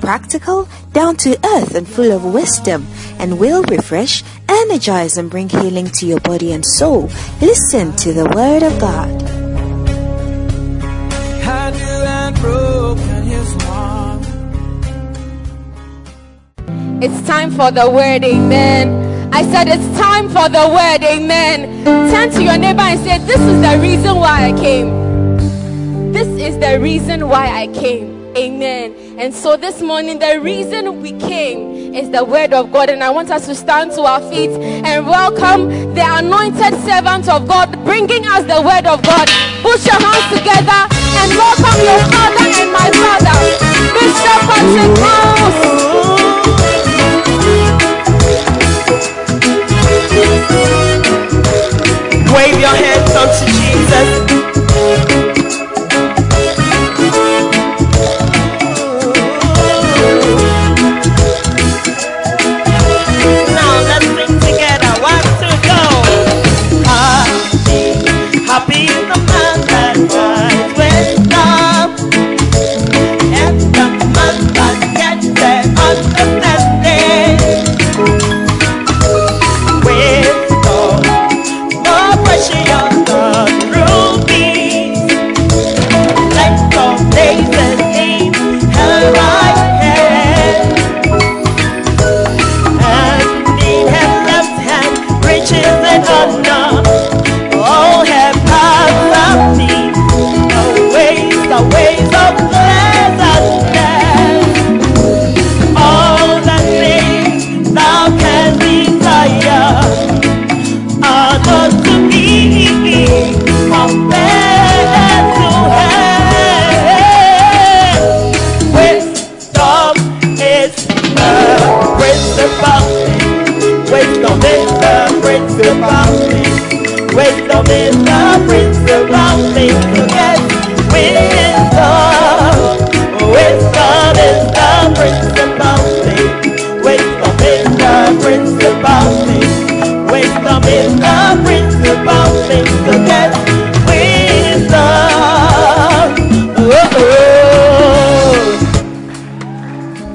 practical, down to earth, and full of wisdom, and will refresh, energize, and bring healing to your body and soul. Listen to the Word of God. I knew I'd broken his arm. It's time for the Word, amen. I said it's time for the word, amen. Turn to your neighbor and say, this is the reason why I came. This is the reason why I came, amen. And so this morning, the reason we came is the word of God. And I want us to stand to our feet and welcome the anointed servant of God, bringing us the word of God. Put your hands together and welcome your father and my father, Bishop Patrick Moss. Wave your hands unto Jesus. Now let's sing together. One, two, go. Happy the man that was with love, and the man that gets their understanding.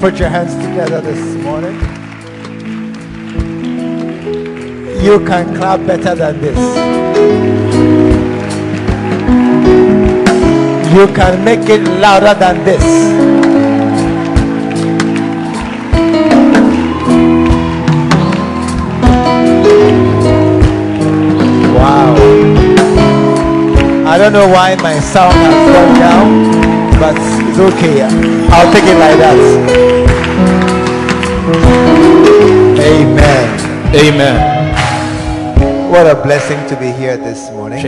Put your hands together this morning. You can clap better than this. You can make it louder than this. Wow. I don't know why my sound has gone down, but it's okay. I'll take it like that. Amen. Amen. What a blessing to be here this morning.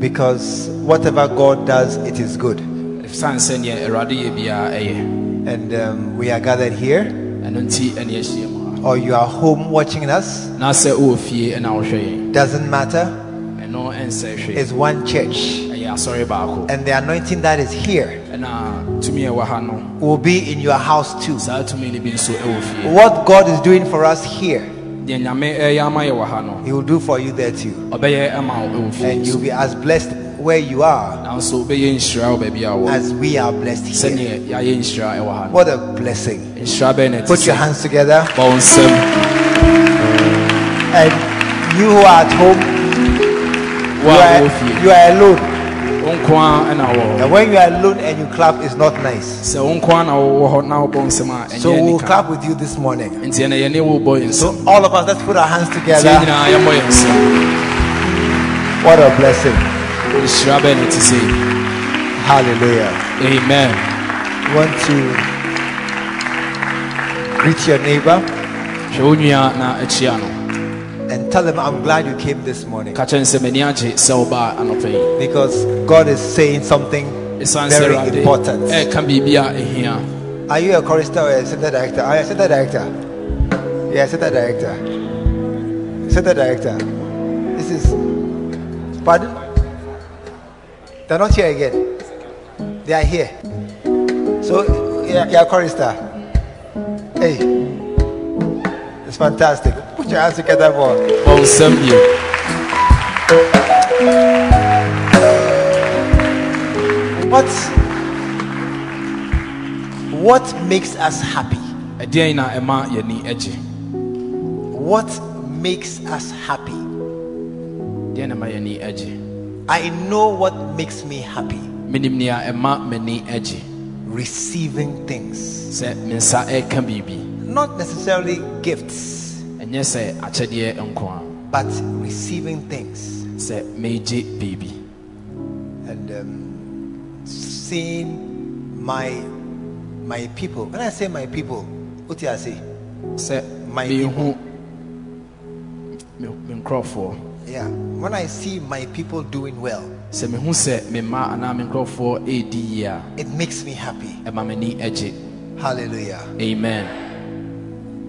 Because whatever God does, it is good. And we are gathered here. Or you are home watching us. Doesn't matter. It's one church. And the anointing that is here will be in your house too. What God is doing for us here, He will do for you there too. And you'll be as blessed where you are as we are blessed here. What a blessing. Put your hands together. And you who are at home, you are alone. And when you are alone and you clap, it's not nice. So we will clap with you this morning. So all of us, let's put our hands together. What a blessing. Hallelujah. Amen. You want to greet your neighbor and tell them, I'm glad you came this morning. Because God is saying something very important. Are you a chorister or a center director? Are you a center director? Yeah, center director. Center director. This is... Pardon? They're not here again. They are here. So, you're a chorister. Hey. It's fantastic. Put your hands together for... Awesome, you. What makes us happy? What makes us happy? I know what makes me happy. Receiving things. Not necessarily gifts, but receiving things. And seeing my people. When I say my people, what do I say? My people. Yeah. When I see my people doing well, it makes me happy. Hallelujah. Amen.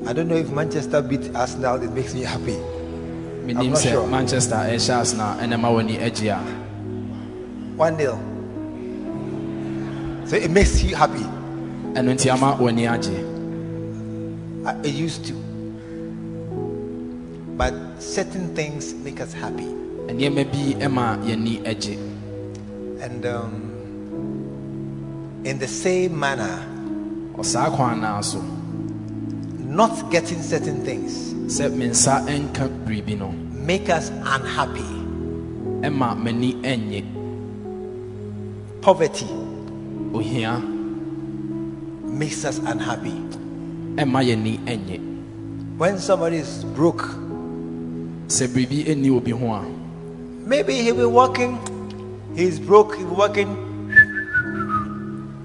I don't know if Manchester beat Arsenal. It makes me happy. I'm not sure. Manchester, Arsenal, and I'm on the edge. 1-0. So it makes you happy. I used to, but certain things make us happy. And in the same manner, not getting certain things make us unhappy. Poverty makes us unhappy. When somebody is broke, maybe he'll be walking, he's broke, he's walking,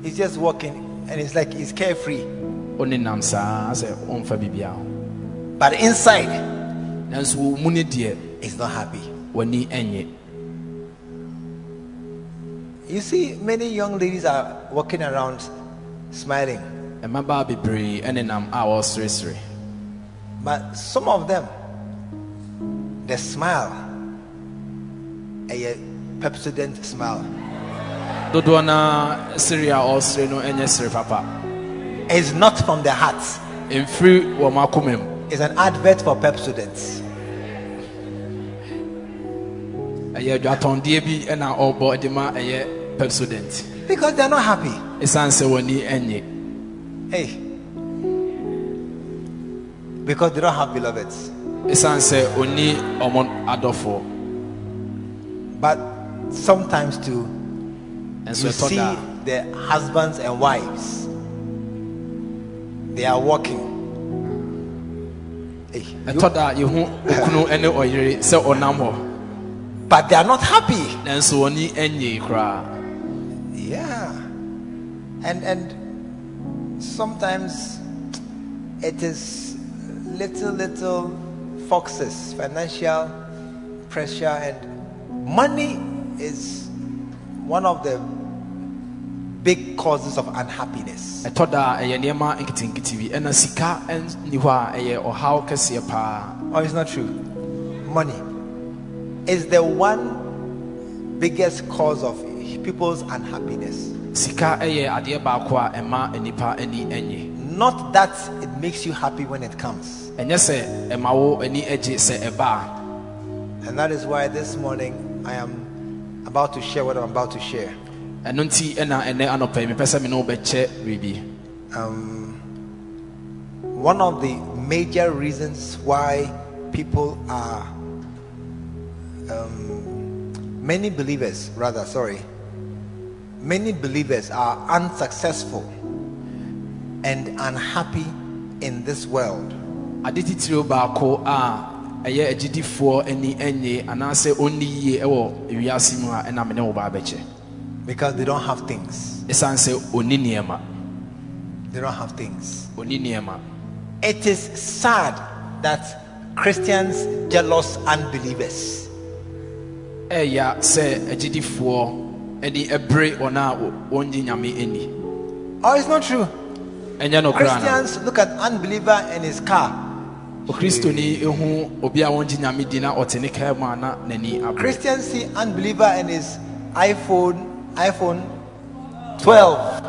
he's just walking, and it's like he's carefree. But inside, he's not happy. You see, many young ladies are walking around smiling, but some of them, the smile, a pepsodent smile, is not from the heart. It's an advert for Pepsodent. Because they're not happy. Hey. Because they don't have beloveds. But sometimes too, you see the husbands and wives, they are walking. Hey, but they are not happy. Yeah, and sometimes it is little foxes, financial pressure, and money is one of the big causes of unhappiness. Oh, it's not true. Money is the one biggest cause of people's unhappiness. Not that it makes you happy when it comes. And that is why this morning I am about to share what I'm about to share. One of the major reasons why people are many believers are unsuccessful and unhappy in this world because they don't have things. It is sad that Christians jealous unbelievers. Oh, it's not true. Christians look at unbeliever in his car. Christians see unbeliever in his iPhone 12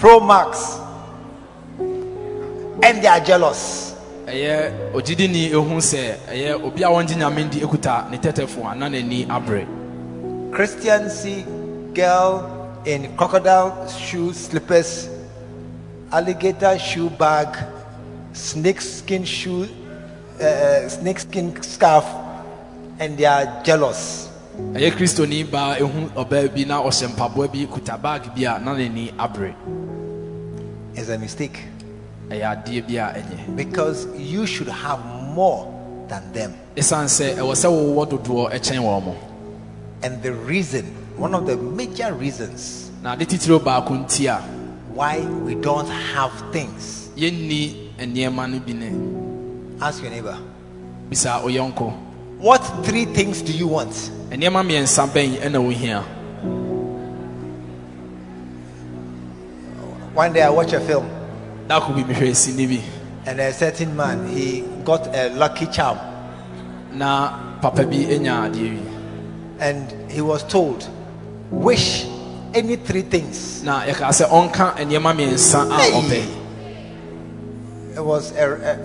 Pro Max, and they are jealous. Christians see girl in crocodile shoe slippers, alligator shoe bag, snakeskin shoe, snakeskin scarf, and they are jealous. It's a mistake, because you should have more than them. And the reason, one of the major reasons why we don't have things, ask your neighbor, what three things do you want? One day I watched a film, and a certain man, he got a lucky charm, and he was told, wish any three things. Hey! It was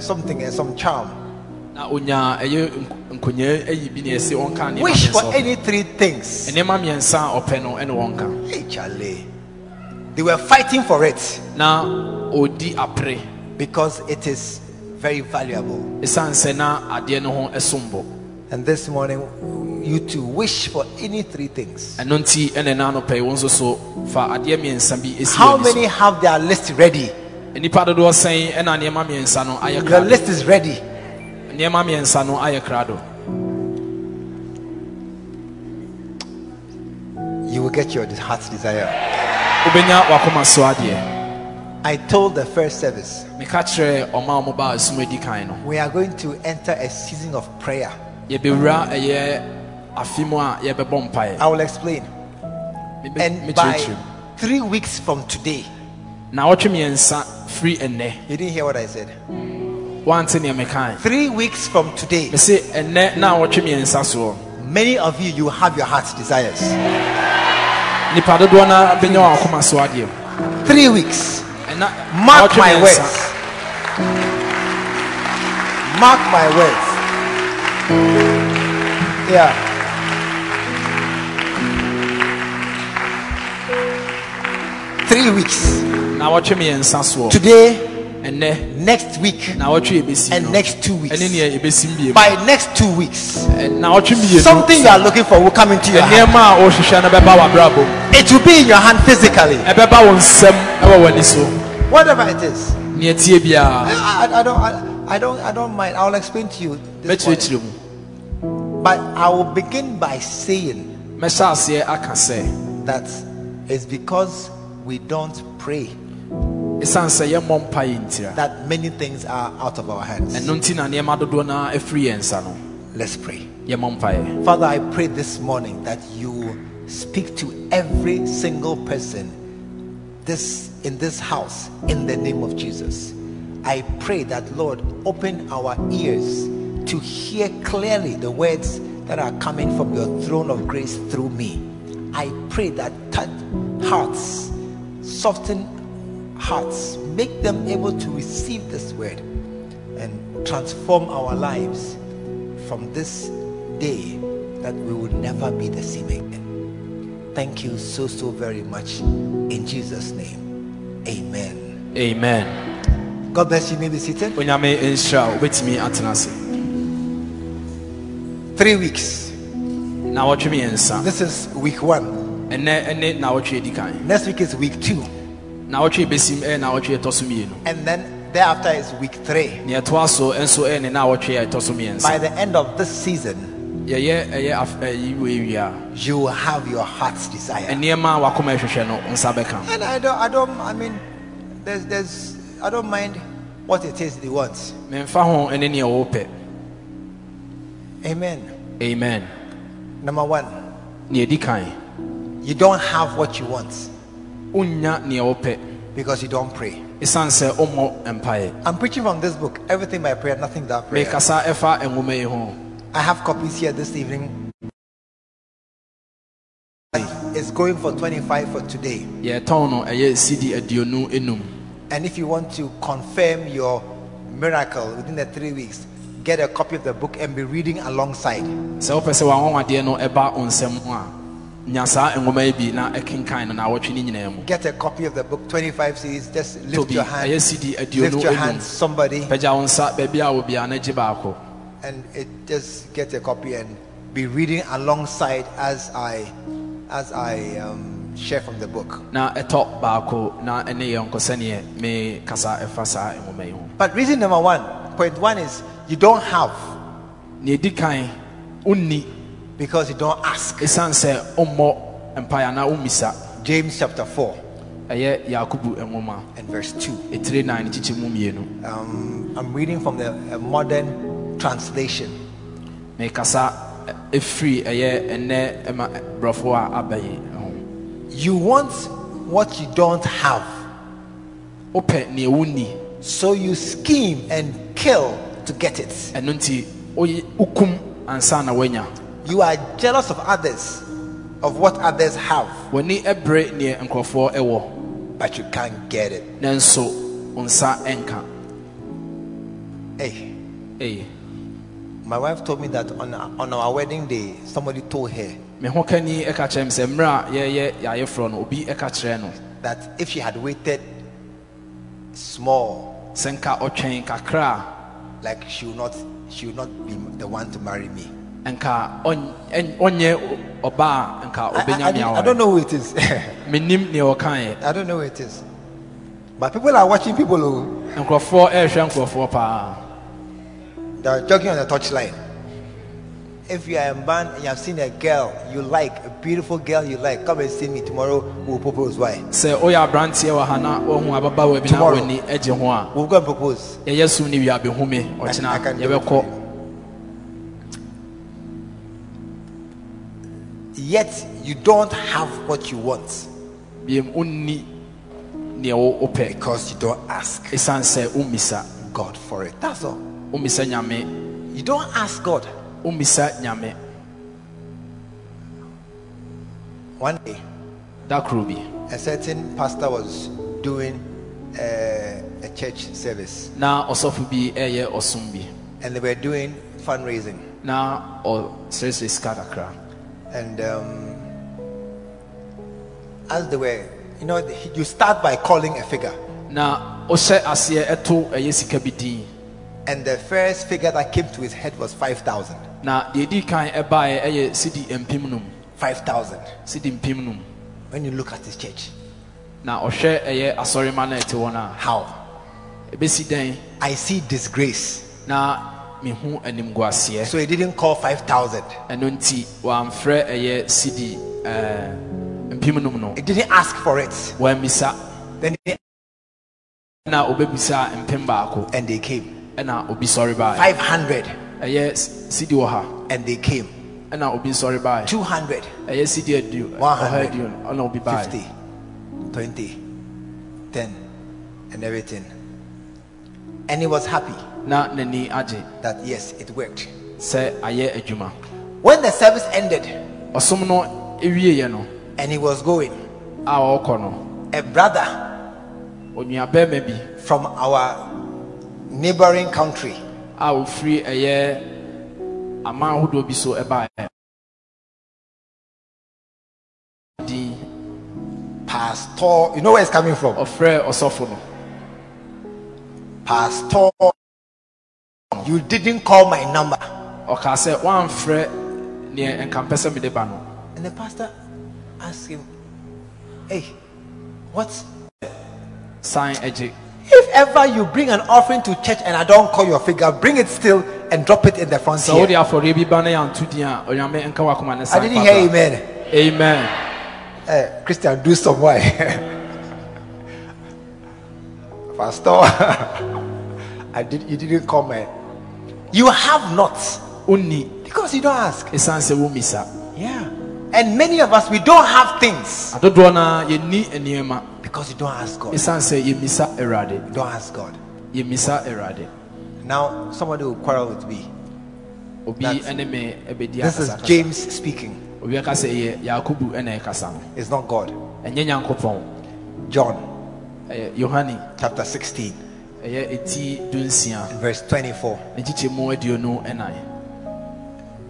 something, some charm. Wish for any three things. Hey, Charlie. They were fighting for it because it is very valuable. And this morning, you to wish for any three things. How many have their list ready? Your list is ready. You will get your heart's desire. I told the first service, we are going to enter a season of prayer. I will explain. And by 3 weeks from today, you didn't hear what I said. 3 weeks from today, many of you have your heart's desires. 3 weeks. Mark my words. Mark my words. Yeah. 3 weeks. Today, and next week, and next 2 weeks. By next 2 weeks, something you are looking for will come into your hand. It will be in your hand physically, whatever it is. I don't mind. I'll explain to you this morning. But I will begin by saying that it's because we don't pray that many things are out of our hands. Let's pray. Father, I pray this morning that you speak to every single person in this house in the name of Jesus. I pray that, Lord, open our ears to hear clearly the words that are coming from your throne of grace through me. I pray that touch hearts, soften hearts, make them able to receive this word and transform our lives from this day, that we will never be the same again. Thank you so very much, in Jesus' name. Amen. Amen. God bless you. May be seated. 3 weeks. This is week 1. Next week is week 2. And then thereafter is week 3. By the end of this season, you will have your heart's desire. And I don't mind what it is they want. Amen. Number 1. You don't have what you want because you don't pray. I'm preaching from this book, Everything by Prayer, Nothing Without Prayer. I have copies here this evening. It's going for 25 for today. And if you want to confirm your miracle within the 3 weeks, get a copy of the book and be reading alongside. Get a copy of the book, 25 series. Just lift your hand. Lift your hand, somebody. And it just get a copy and be reading alongside as I share from the book. But reason number one, point one is you don't have because you don't ask. James chapter 4 and verse 2. I'm reading from the modern translation. You want what you don't have, so you scheme and kill to get it. You are jealous of others, of what others have, but you can't get it. Hey, my wife told me that on our wedding day, somebody told her that if she had waited small, like she would not be the one to marry me. I don't know who it is. I don't know who it is. But people are watching people who they are jogging on the touchline. If you are in band and you have seen a girl you like, a beautiful girl you like, come and see me tomorrow. We'll propose. Why? Tomorrow we'll go and propose. I can do it for you. Yet you don't have what you want because you don't ask God for it. That's all. You don't ask God. One day, a certain pastor was doing a church service, and they were doing fundraising. And as they were, you start by calling a figure. And the first figure that came to his head was 5,000. 5,000. When you look at this church, how? I see disgrace. So he didn't call 5,000. He didn't ask for it. Then and they came. 500. And they came. 200. 100. 50. 20. 10. And everything. And he was happy that yes, it worked. When the service ended and he was going, a brother from our neighboring country pastor, you know where it's coming from, pastor, you didn't call my number. And the pastor asked him, hey, what? If ever you bring an offering to church and I don't call your figure, bring it still and drop it in the front here. I didn't hear amen. Amen. Christian, do some way. Pastor. You didn't comment. You have not. Because you don't ask. Yeah. And many of us, we don't have things because you don't ask God. Don't ask God. Now, somebody will quarrel with me. This is James speaking. It's not God. John chapter 16, verse 24.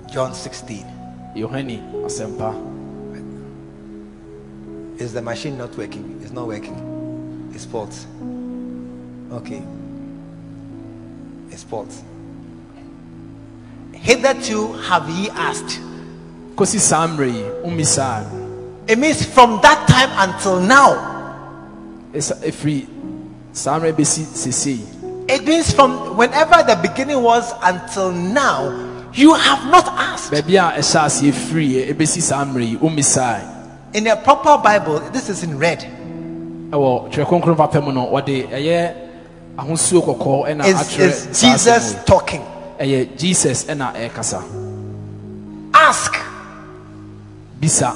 John 16. Is the machine not working? It's not working. It's fault. Okay. It's fault. Hitherto have ye asked. It means from that time until now. It means from whenever the beginning was until now. You have not asked. In a proper Bible, this is in red. It's Jesus talking. Ask. Bisa.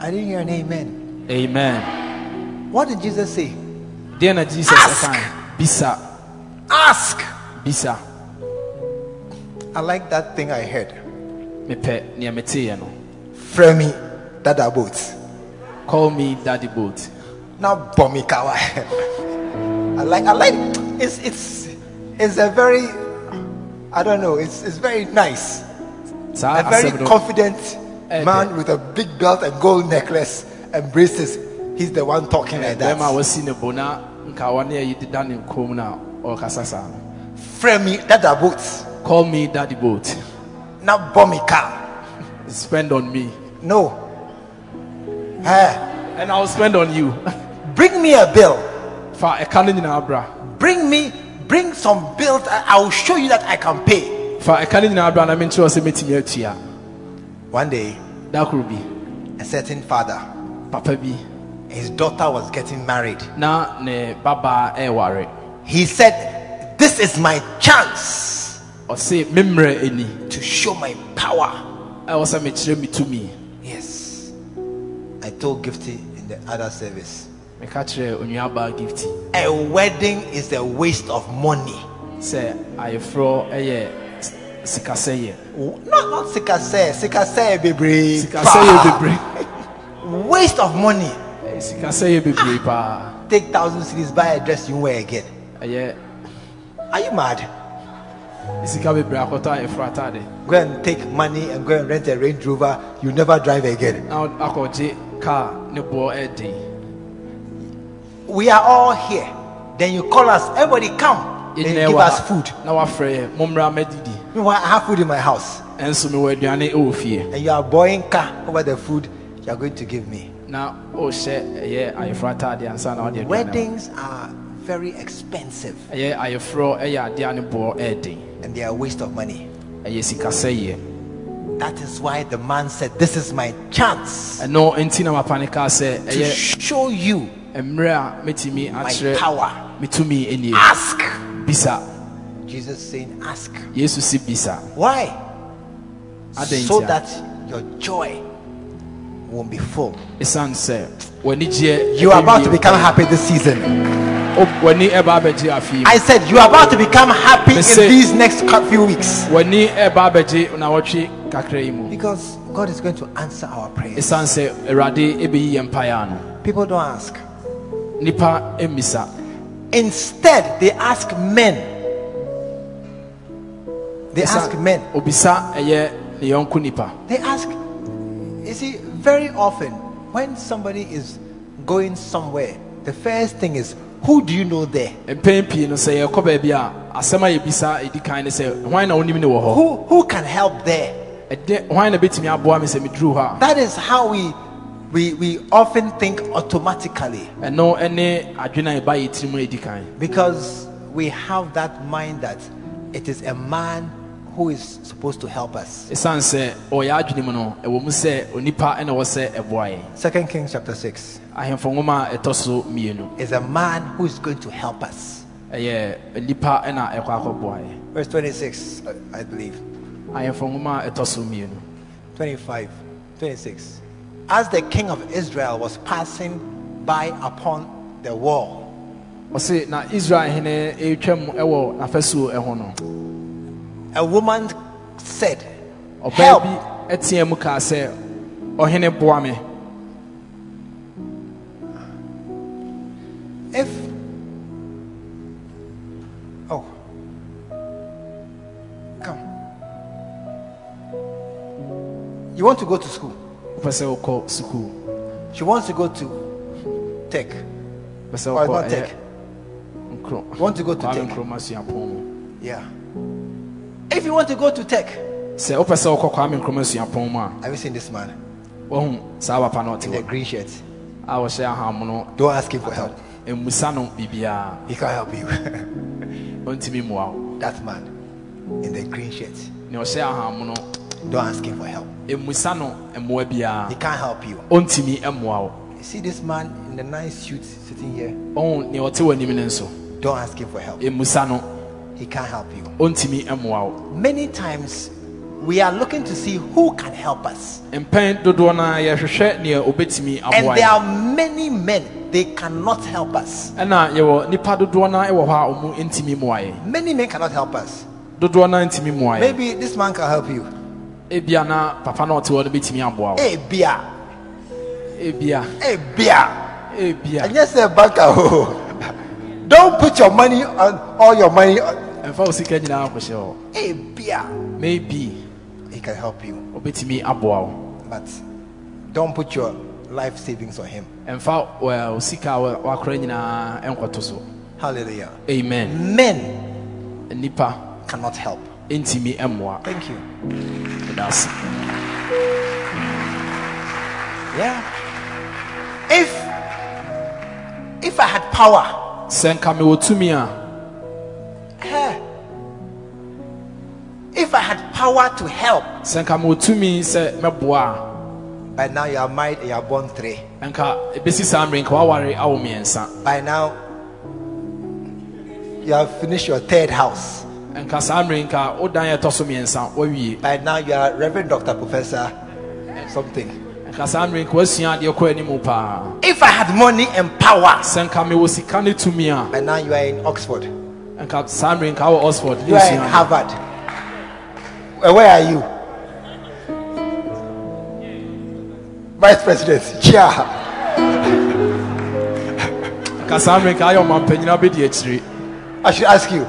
I didn't hear an amen. Amen. What did Jesus say? Ask. Bisa. Ask. Bisa. I like that thing I heard. Frame me Dada Boat. Call me Daddy Boat. Now Bomikawa. I like it's a very, I don't know, it's very nice. A very confident man with a big belt and gold necklace and braces. He's the one talking like that. Frame me Dada Boat. Call me Daddy Boat. Now bomb me car. Spend on me. No. And I'll spend on you. Bring me a bill. Bring some bills. I'll show you that I can pay. One day, that could be a certain father. His daughter was getting married. He said, "This is my chance to show my power." Yes. I told Gifty in the other service, a wedding is a waste of money. Not sikaseye. Waste of money. Take 1,000 cedis, buy a dress you wear again. Are you mad? Go and take money and go and rent a Range Rover you never drive again. We are all here. Then you call us, everybody come. Then you give us food. Meanwhile, I have food in my house. And you are buying car over the food you are going to give me. Weddings are very expensive. And they are a waste of money. That is why the man said, "This is my chance to show you my power. Ask." Jesus saying, ask. Why? So that your joy won't be full. You are about to become happy this season. I said you are about to become happy in these next few weeks, because God is going to answer our prayers. People don't ask. Instead, they ask men. They ask. You see, very often when somebody is going somewhere, the first thing is, who do you know there? Who can help there? That is how we often think automatically. Because we have that mind that it is a man who is supposed to help us. 2 Kings chapter 6 is a man who is going to help us. Verse 26, I believe. I am from Uma Etosumian. 25, 26. As the king of Israel was passing by upon the wall, a woman said, "Help." You want to go to school. She wants to go to tech. Or not tech. You want to go to tech. Yeah. If you want to go to tech. Have you seen this man? In the green shirt. Don't ask him for help. He can't help you. That man in the green shirt. Don't ask him for help. He can't help you. You see this man in the nice suit sitting here? Don't ask him for help. He can't help you. Many times we are looking to see who can help us. And there are many men, they cannot help us. Many men cannot help us. Maybe this man can help you. And just say banker, don't put your money on all your money. Maybe he can help you, but don't put your life savings on him. Hallelujah. Amen. Men cannot help. Thank you. Yeah. If I had power, if I had power to help, by now you are married, you are born three. By now you have finished your third house. By now you are Reverend Doctor Professor something. If I had money and power, by now you are in Oxford. You are in Harvard. Where are you? Vice President. I should ask you.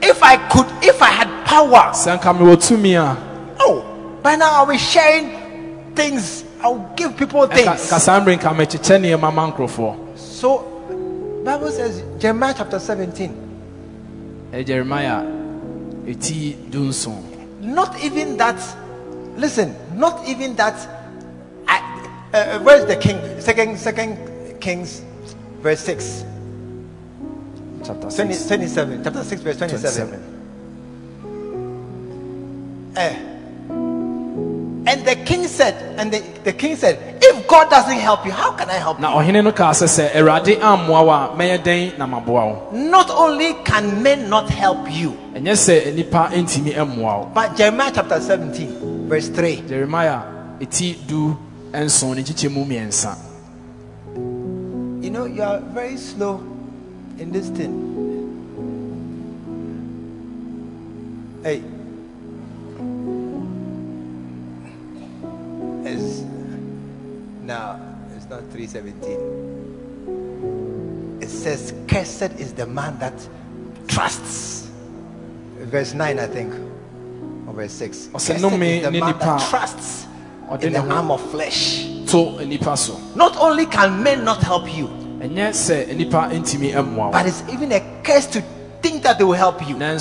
If I had power, oh, by now I'll be sharing things, I'll give people things. So, Bible says, Jeremiah chapter 17. Not even that, listen, not even that, where's the king? Second Kings, verse 6. Chapter 27. Chapter 6, verse 27. And the king said, the king said, if God doesn't help you, how can I help you? Not only can men not help you, but Jeremiah chapter 17, verse 3. You know, you are very slow in this thing. Hey, it's not 3:17. It says, "Cursed is the man that trusts." Verse 9, I think, or verse 6. Cursed is the man that trusts in the arm of flesh. Not only can men not help you, but it's even a curse to think that they will help you. That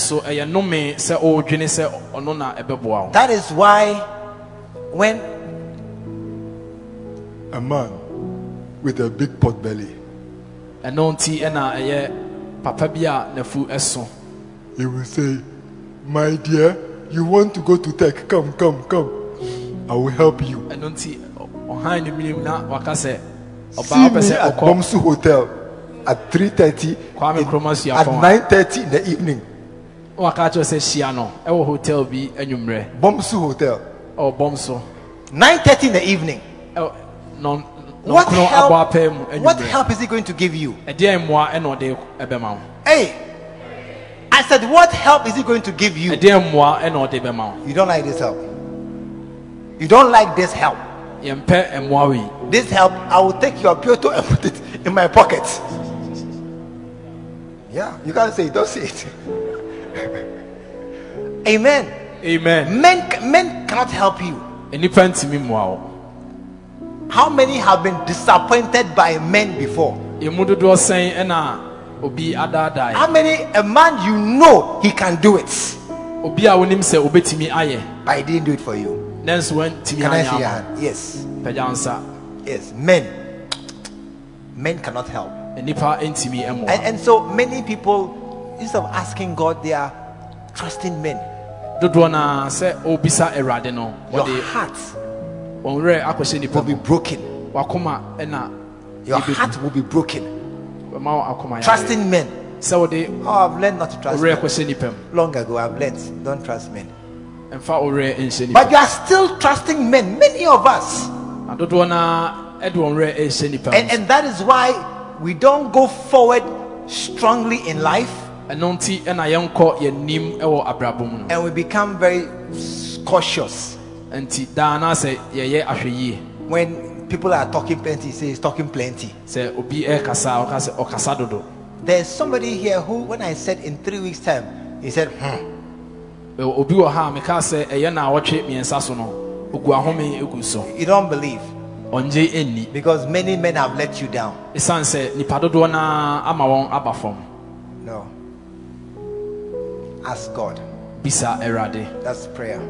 is why when a man with a big pot belly, he will say, "My dear, you want to go to tech? Come. I will help you. See me at Bomsu Hotel at 3:30, at 9:30 in the evening. Hotel B Bomsu Hotel. Oh, Bomsu. 9:30 in the evening. What help is he going to give you? Hey. I said, what help is he going to give you? You don't like this help. You don't like this help. This help, I will take your pioto and put it in my pocket. Yeah, you can't say it. Don't say it. Amen. Amen. Men cannot help you. How many have been disappointed by men before? How many a man you know he can do it, but he didn't do it for you? Can I see your hand? Yes. Yes. Men cannot help. And so many people, instead of asking God, they are trusting men. Your heart will be broken. Your heart will be broken. Trusting men. Oh, I've learned not to trust men. Long ago, I've learned. Don't trust men. But you are still trusting men. Many of us. And that is why we don't go forward strongly in life. And we become very cautious. When people are talking plenty, say he's talking plenty. There's somebody here who, when I said in 3 weeks' time, he said, You don't believe. Because many men have let you down. No. Ask God. That's prayer.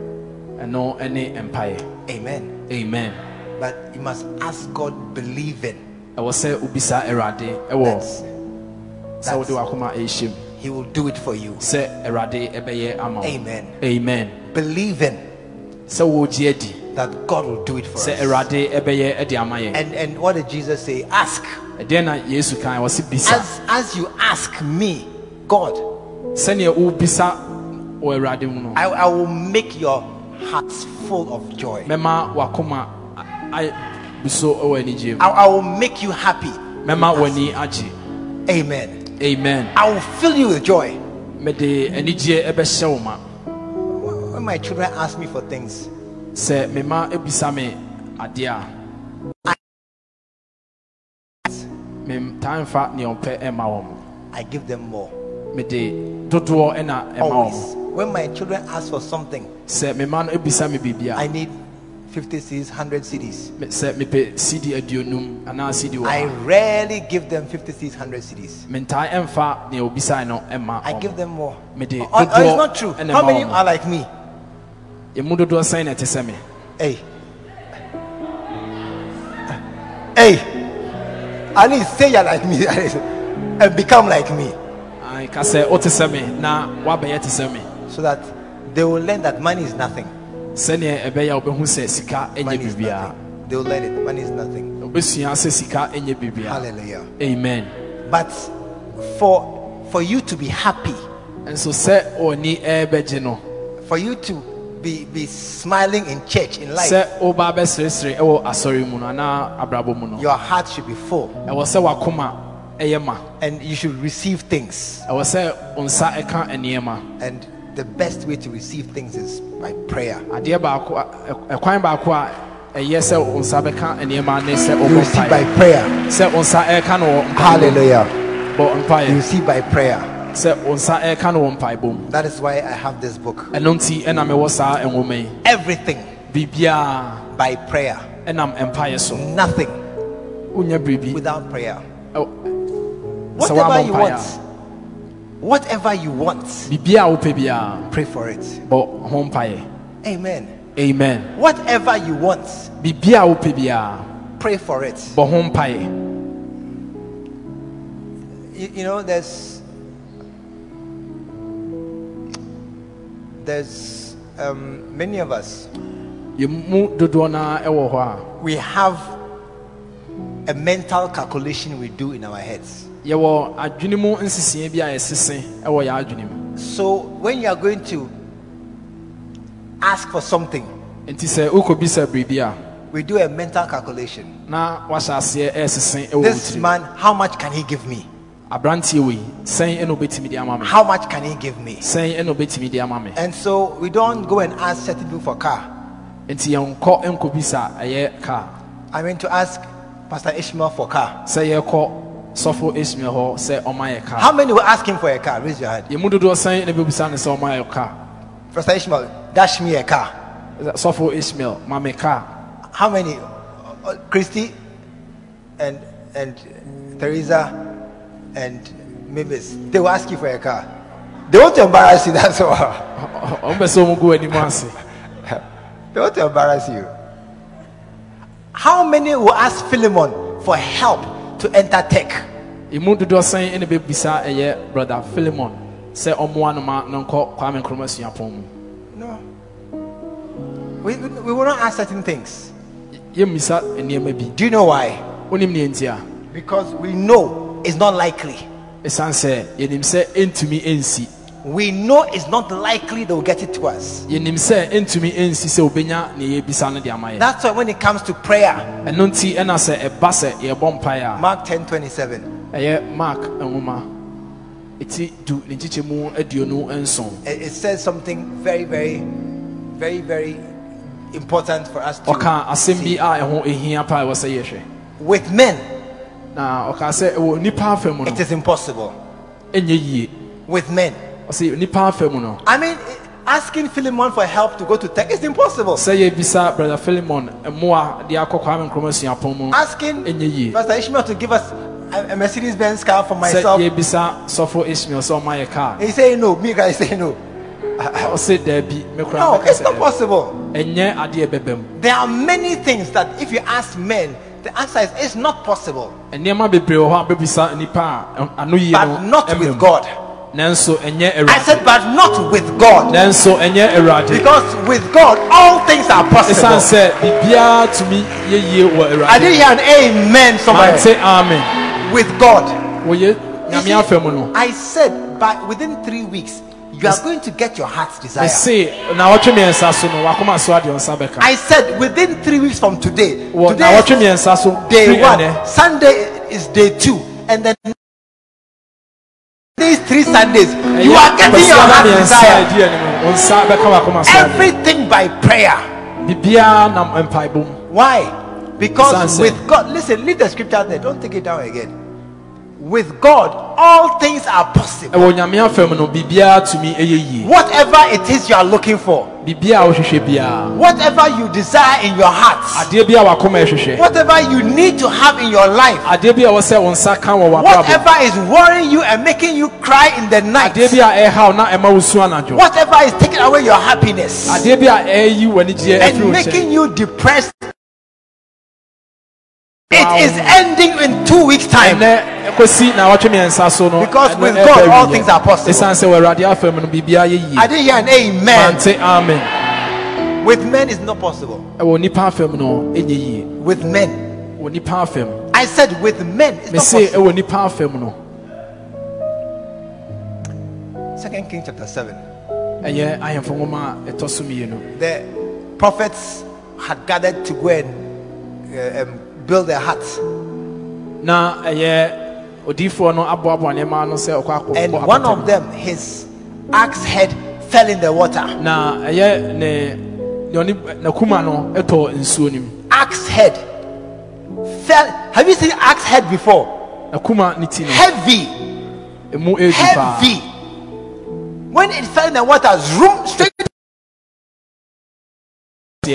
Amen. Amen. But you must ask God believing. I will say He will do it for you. Amen. Amen. Believing that God will do it for us. And what did Jesus say? Ask. As you ask me, God, I will make your hearts full of joy. I will make you happy. Amen. Amen. I will fill you with joy. When my children ask me for things, I give them more. Always. When my children ask for something, I need 50 CDs, 100 CDs. I rarely give them 50 CDs, 100 CDs. I give them more. Oh, it's not true. How many are like me? Hey. Hey. At least say you're like me and become like me. So that they will learn that money is nothing. They will learn it. Money is nothing. Hallelujah. Amen. But for you to be happy, for you to be smiling in church, in life, your heart should be full. And you should receive things. And the best way to receive things is by prayer. You receive by prayer. Hallelujah. You receive by prayer. That is why I have this book. Everything by prayer. Nothing without prayer. Whatever you want. Whatever you want, pray for it. Amen. Amen. Whatever you want, pray for it. You know, there's many of us, we have a mental calculation we do in our heads. And So when you are going to ask for something, we do a mental calculation. This man, how much can he give me? How much can he give me? And so we don't go and ask certain people for car. I mean to ask Pastor Ishmael for car. How many will ask him for a car? Raise your hand. Pastor Ishmael, dash me a car. How many? Christy and Teresa and Mibus, they will ask you for a car. They want to embarrass you, that's all. They want to embarrass you. How many will ask Philemon for help to enter tech? No. We will not ask certain things. Do you know why? Because we know it's not likely. We know it's not likely they will get it to us. That's why when it comes to prayer, Mark 10:27. It says something very, very, very, very important for us to see. With men, it is impossible. With men, I mean, asking Philemon for help to go to tech is impossible. Asking Pastor Ishmael to give us a Mercedes-Benz car for myself, he say no, me guy say no. No, it's not possible. There are many things that if you ask men, the answer is it's not possible. But not with God. I said, but not with God. Because with God, all things are possible. I didn't hear an amen somewhere. Amen. With God. You see, I said, but within 3 weeks, you are going to get your heart's desire. I said within 3 weeks from today. Today is day one. Sunday is day two. And then these 3 Sundays, you are getting your heart's desire. Everything by prayer. Why? Because with God, listen, leave the scripture there. Don't take it down again. With God, all things are possible. Whatever it is you are looking for, whatever you desire in your heart, whatever you need to have in your life, whatever is worrying you and making you cry in the night, whatever is taking away your happiness and making you depressed, it is ending in 2 weeks time. Because with God all things are possible. I didn't hear an amen. With men is not possible. With men, I said with men it's not possible. 2 Kings chapter 7. The prophets had gathered to go and build their huts. And one of them, his axe head fell in the water. Axe head fell. Have you seen axe head before? Heavy. Heavy. When it fell in the water, zoom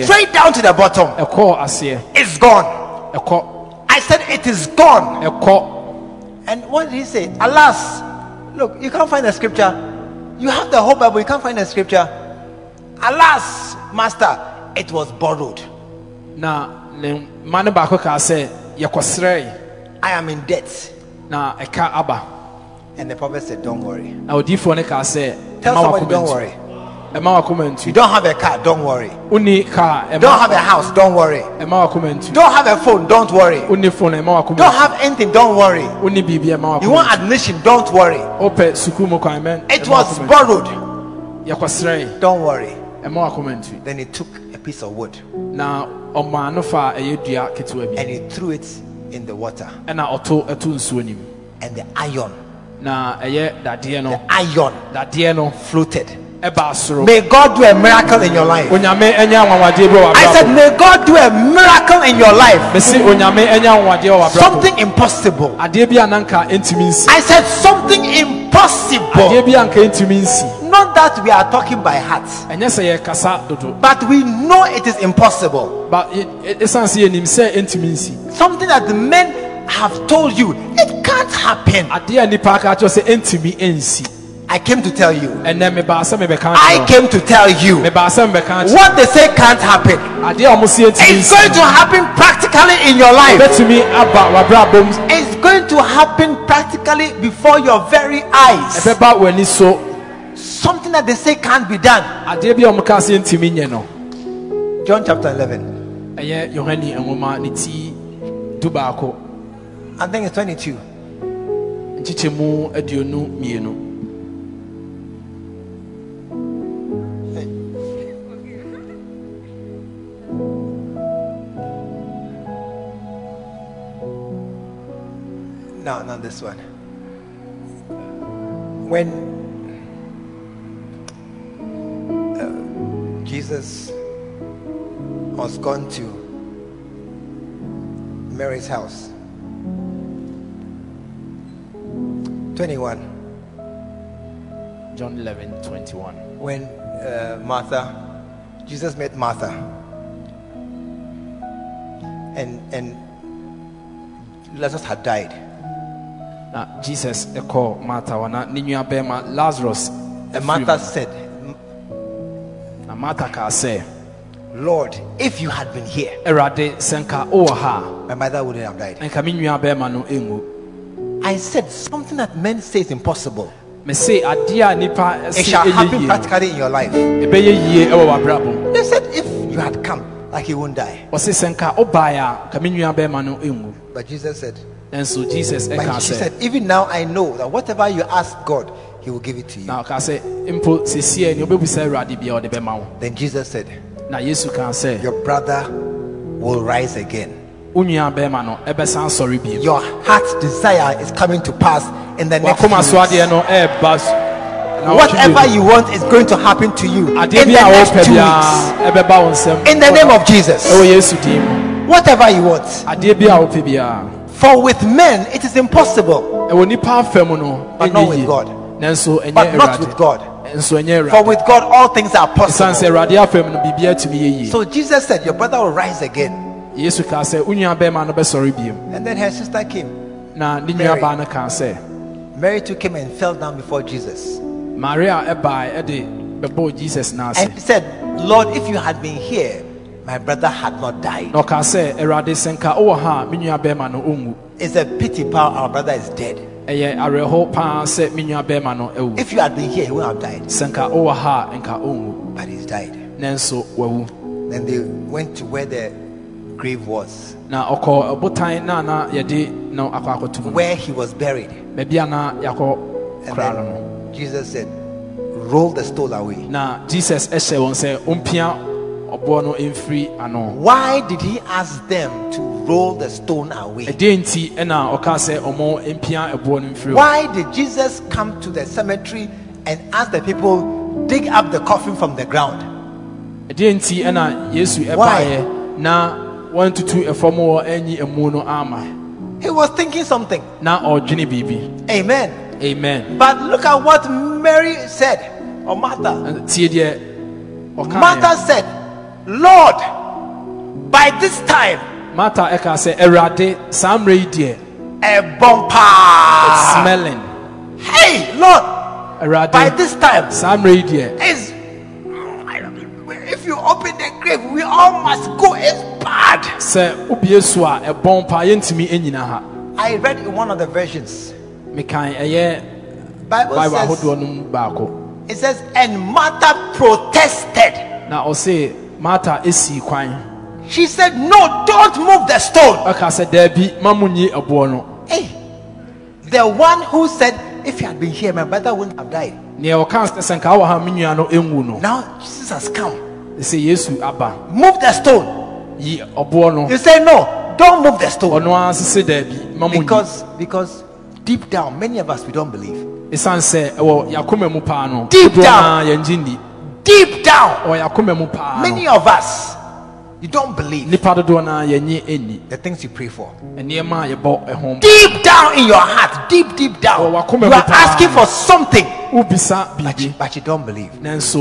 straight down to the bottom. It's gone. I said it is gone. And what did he say? Alas, look, you can't find the scripture. You have the whole Bible, you can't find the scripture. Alas, master, it was borrowed. I am in debt. And the prophet said, don't worry. Tell somebody, don't worry. You don't have a car, don't worry. You don't have a house, don't worry. You don't have a phone, don't worry. You don't have anything, don't worry. You want admission, don't worry. It was borrowed, don't worry. Then he took a piece of wood and he threw it in the water, and the iron, floated. May God do a miracle in your life. I said, may God do a miracle in your life. Something impossible. I said, something impossible. Not that we are talking by heart, but we know it is impossible. Something that the men have told you, it can't happen. I came to tell you. I came to tell you. What they say can't happen, it's going to happen practically in your life. It's going to happen practically before your very eyes. Something that they say can't be done. John chapter 11. I think it's 22. No, not this one. When Jesus was gone to Mary's house. 21. John 11, 21. When Jesus met Martha. And Lazarus had died. Now Jesus called Martha. Lazarus. And Martha said, Lord, if you had been here, my mother wouldn't have died. I said, something that men say is impossible, it shall happen practically in your life. They said, if you had come, like he won't die. But Jesus said, even now I know that whatever you ask God, he will give it to you. Then Jesus said, your brother will rise again. Your heart's desire is coming to pass in the next few weeks. Whatever you want is going to happen to you in the next 2 weeks. In the name of Jesus. Whatever you want. For with men it is impossible, but not with God. But not with God. For with God all things are possible. So Jesus said, your brother will rise again. And then her sister came, Mary. Mary too came and fell down before Jesus. And said, Lord, if you had been here, my brother had not died. It's a pity, our brother is dead. If you had been here, he would have died. But he's died. Then they went to where the grave was, where he was buried. And then Jesus said, roll the stone away. Why did he ask them to roll the stone away? Why did Jesus come to the cemetery and ask the people, dig up the coffin from the ground? Why? He was thinking something. Amen. Amen. But look at what Mary said, or Martha said, Lord, by this time, a bumper smelling. Hey, Lord, by this time, if you open the grave, we all must go. It's bad. I read in one of the versions. Bible says, It says, and Martha protested. Now I'll say, Martha is seeking. She said, no, don't move the stone. Hey, the one who said, if you had been here, my brother wouldn't have died. Now Jesus has come. He said, yes, move the stone. You say, no, don't move the stone. Because deep down, many of us, we don't believe. Deep down, many of us, you don't believe the things you pray for. Deep down in your heart, deep down, you are asking for something, but you don't believe. That's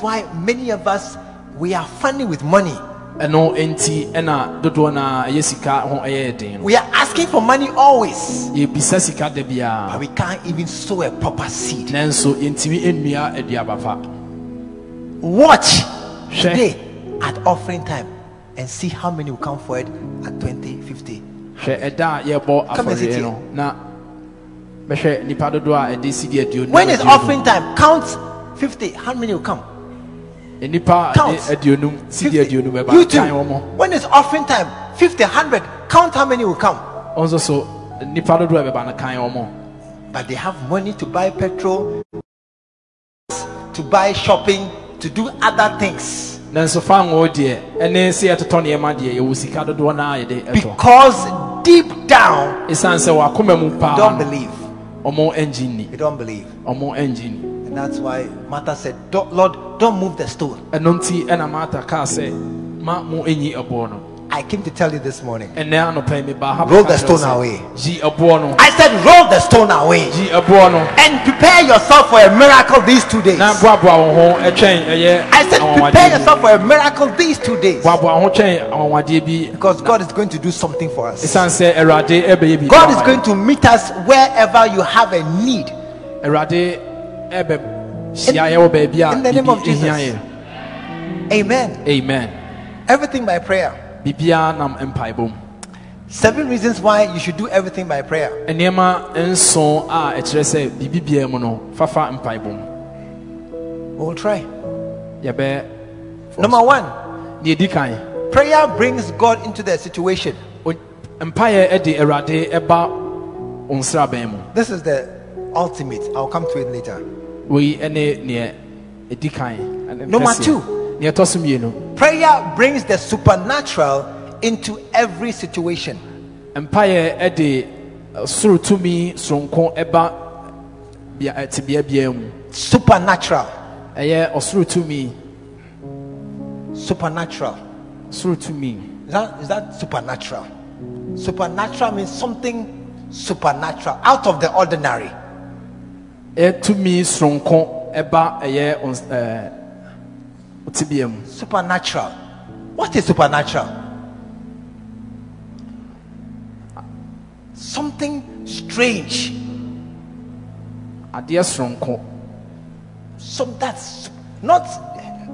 why many of us, we are funny with money. We are asking for money always, but we can't even sow a proper seed. Watch today at offering time and see how many will come forward at 20, 50. Come and sit here. When it's offering time, count 50. How many will come? Count. 50. You too. When it's offering time, 50, 100, count how many will come. But they have money to buy petrol, to buy shopping, to do other things. Because deep down, you don't believe. And that's why Martha said, Lord, don't move the stone. I came to tell you this morning, roll the stone away. I said, roll the stone away. And prepare yourself for a miracle these 2 days. I said, prepare yourself for a miracle these 2 days. Because God is going to do something for us. God is going to meet us wherever you have a need. In the name of Jesus. Amen. Amen. Everything by prayer. 7 reasons why you should do everything by prayer. We'll try. Number 1. Prayer brings God into the situation. This is the ultimate. I'll come to it later. Number 2, prayer brings the supernatural into every situation. Supernatural. Is that supernatural? Supernatural means something supernatural, out of the ordinary. Supernatural. What is supernatural? Something strange. So that's not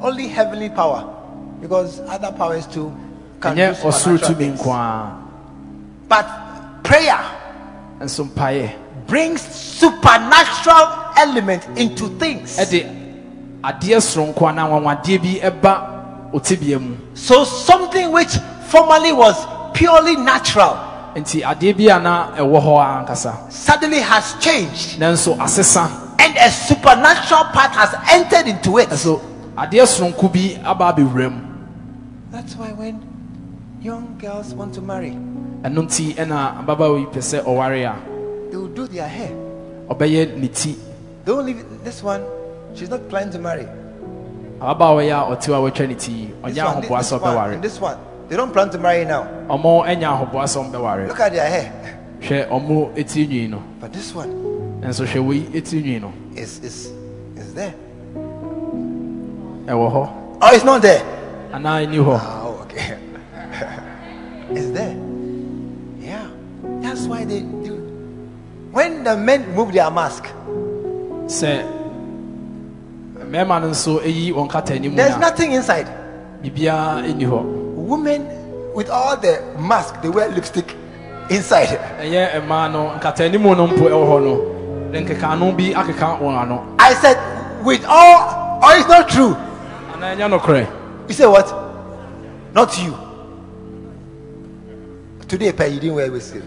only heavenly power, because other powers too can do supernatural things. But prayer and some prayer brings supernatural element into things. So something which formerly was purely natural suddenly has changed, and a supernatural part has entered into it. That's why when young girls want to marry, they will do their hair. Don't leave this one. She's not planning to marry. This one. They don't plan to marry now. Look at their hair. But this one is there. Oh, it's not there. Oh, okay. It's there. Yeah. That's why they do. When the men move their mask, there's nothing inside. Women with all the mask, they wear lipstick inside. I said, with all, or it's not true. You say what? Not you. Today, you didn't wear a whistle.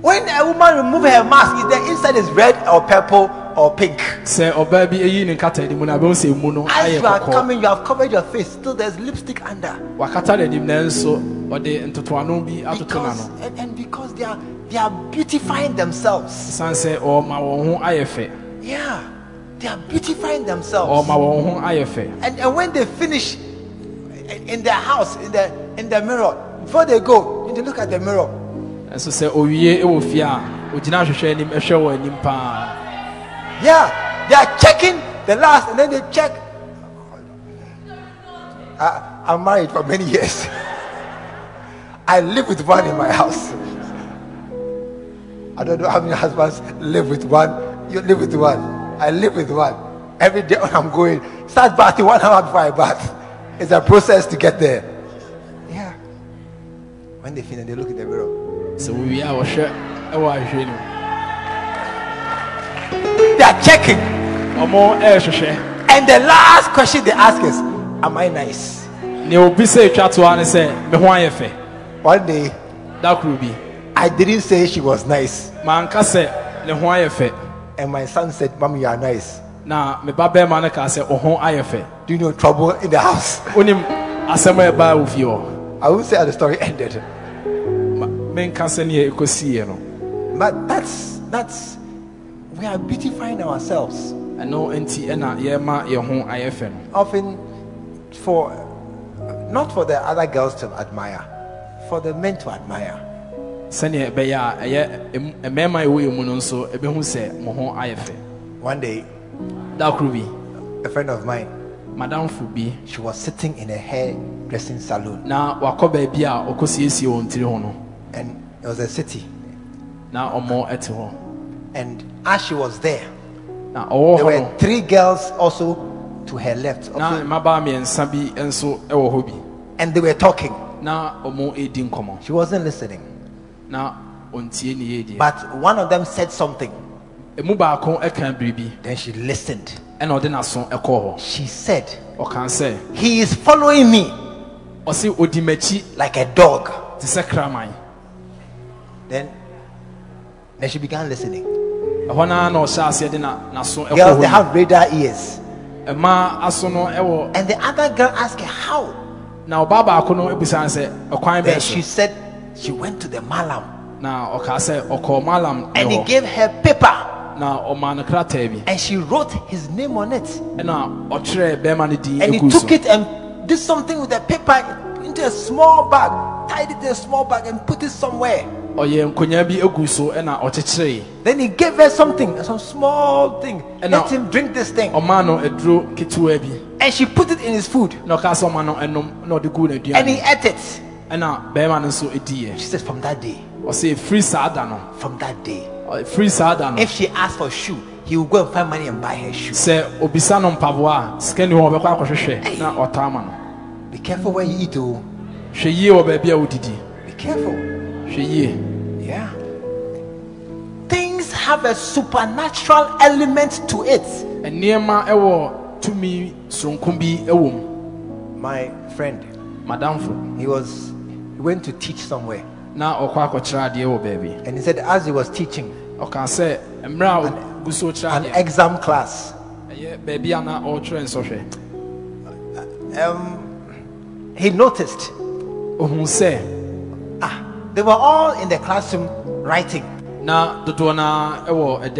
When a woman removes her mask, if the inside is red or purple or pink. As you are coming, you have covered your face. Still, there's lipstick under. Because, and because they are beautifying themselves. Yeah. They are beautifying themselves. And when they finish in their house, in the mirror, before they go, they look at the mirror. Yeah, they are checking the last, and then they check. I'm married for many years. I live with one in my house. I don't know how many husbands live with one. You live with one. I live with one. Every day when I'm going, start bathing 1 hour before I bath. It's a process to get there. Yeah. When they finish, they look in the mirror. So we are sure. They are checking. And the last question they ask is, am I nice? One day, that will be. I didn't say she was nice. And my son said, Mommy, you are nice. Do you know trouble in the house? I would say how the story ended. But that's we are beautifying ourselves. Often for not for the other girls to admire, for the men to admire. One day, a friend of mine, Madame Fubi, she was sitting in a hairdressing salon. And it was a city. And as she was there, there were three girls also to her left. And they were talking. She wasn't listening. But one of them said something. Then she listened. She said, he is following me like a dog. Then she began listening. Girls, they have radar ears. And the other girl asked her how. Then she said, she went to the malam. And he gave her paper. And she wrote his name on it. And he took it and did something with the paper into a small bag. Tied it in a small bag and put it somewhere. Then he gave her something, some small thing. Let him drink this thing. And she put it in his food. And he ate it. She says, from that day, if she asks for a shoe, he will go and find money and buy her shoe. Hey, be careful where you eat, oh. Be careful. Yeah. Things have a supernatural element to it. My friend, Madame, he went to teach somewhere. And he said, as he was teaching, an exam class, he noticed, they were all in the classroom writing. And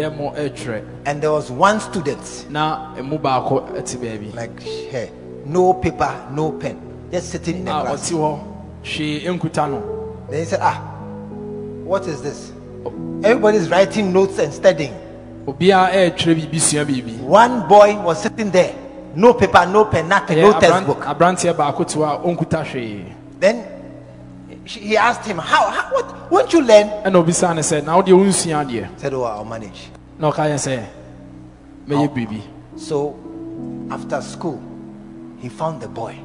there was one student, like her, no paper, no pen, just sitting in the class. Then he said, what is this? Everybody's writing notes and studying. One boy was sitting there, no paper, no pen, nothing, no textbook. Then he asked him, how what won't you learn? He said, oh, I'll manage. So after school, he found the boy.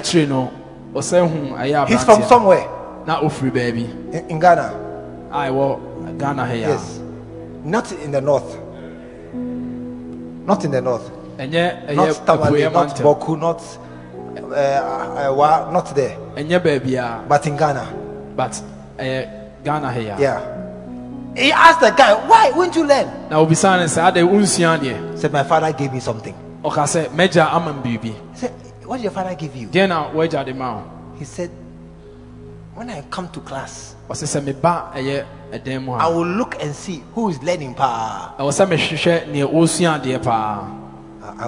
He's from somewhere in Ghana. Ghana here. Yes. Not in the north. Not in the north. And yet, not Tamale, not Boku, not there. And yet, baby, but in Ghana. But Ghana here. Yeah. He asked the guy, why wouldn't you learn? Now, said, my father gave me something. Okay, said, Major Amam Bibi. Said, what did your father give you? He said, when I come to class, I will look and see who is learning power. I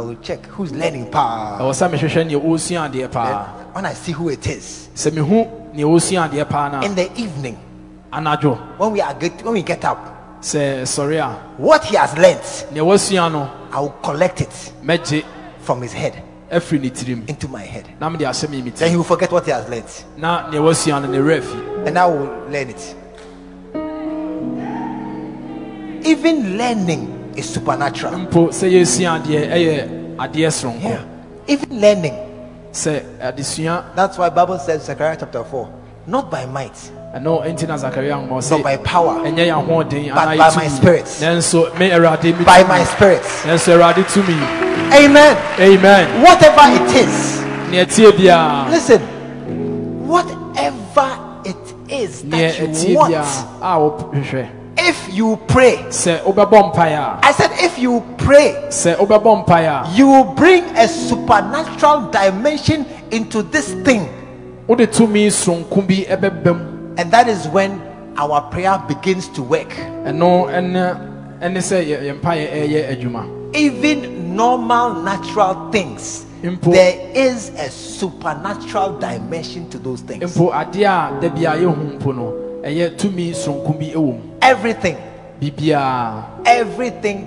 will check who's learning power. When I see who it is, in the evening, when we get up, what he has learnt, I will collect it from his head into my head. Then he will forget what he has learnt, and I will learn it. Even learning is supernatural. Yeah. Even learning. That's why Bible says, Zechariah chapter 4, not by might, not by power, but by my spirit. By my spirit. Amen. Amen. Whatever it is. Listen. Whatever it is that you want. If you pray, I said, if you pray, you will bring a supernatural dimension into this thing. And that is when our prayer begins to work. Even normal, natural things, there is a supernatural dimension to those things. Everything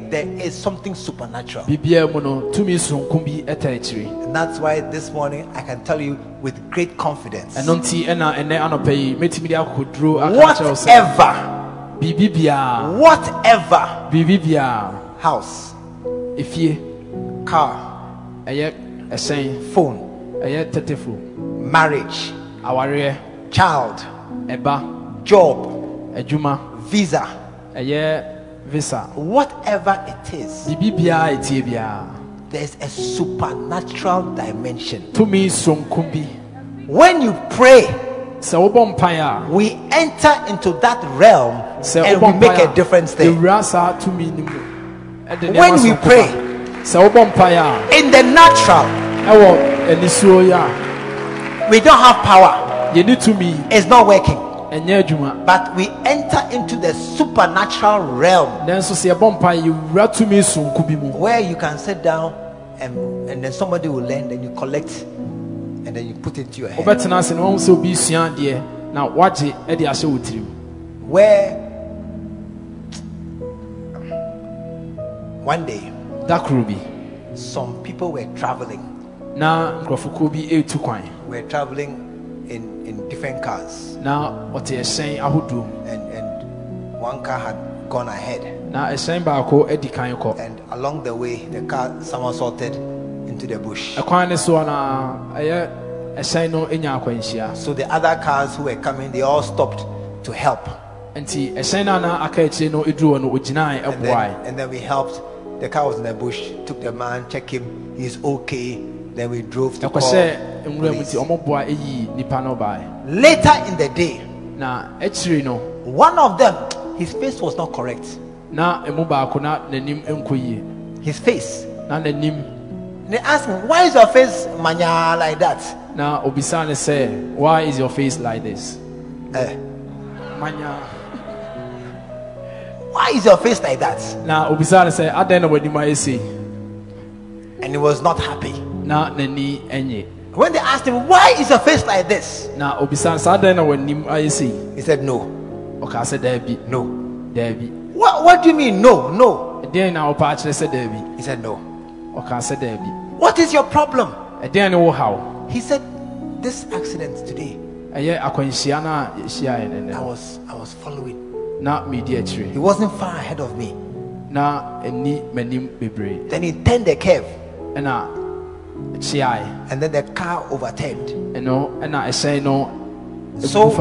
there is something supernatural. And that's why this morning I can tell you with great confidence, whatever house, car, phone, marriage, child, job, visa, whatever it is, there's a supernatural dimension. When you pray, we enter into that realm and we make a difference there. When we pray in the natural, we don't have power, it's not working. But we enter into the supernatural realm where you can sit down and then somebody will learn, then you collect and then you put it to your hand. Where one day some people were traveling. We're traveling in different cars. Now what they are saying, I would do. And one car had gone ahead. Now a saying baako edi kan ko. And along the way, the car somersaulted into the bush. So the other cars who were coming, they all stopped to help. And then we helped. The car was in the bush. Took the man, checked him. He's okay. Then we drove to call police. Later in the day, one of them, his face was not correct. His face. They asked him, why is your face manya like that? Now Obisane said, why is your face like this? Manya. Why is your face like that? Now Obisane said, I don't know what you see. And he was not happy. When they asked him, why is your face like this? He said, no. Okay, I said, Debbie. No. Debbie. What do you mean, no? No. He said, no. Okay, I said, Debbie. What is your problem? He said, this accident today, I was following. He wasn't far ahead of me. Then he turned the curve. And then the car overturned. So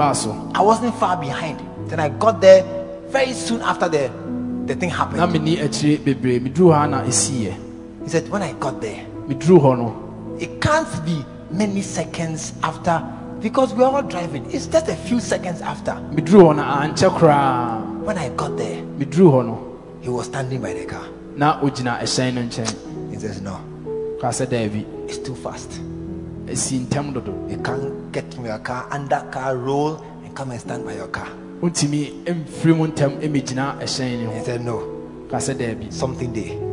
I wasn't far behind. Then I got there very soon after the thing happened. He said, when I got there, it can't be many seconds after, because we are all driving. It's just a few seconds after. When I got there, he was standing by the car. He says, no, it's too fast. You can't get in your car, under car, roll, and come and stand by your car. He said, no, something there.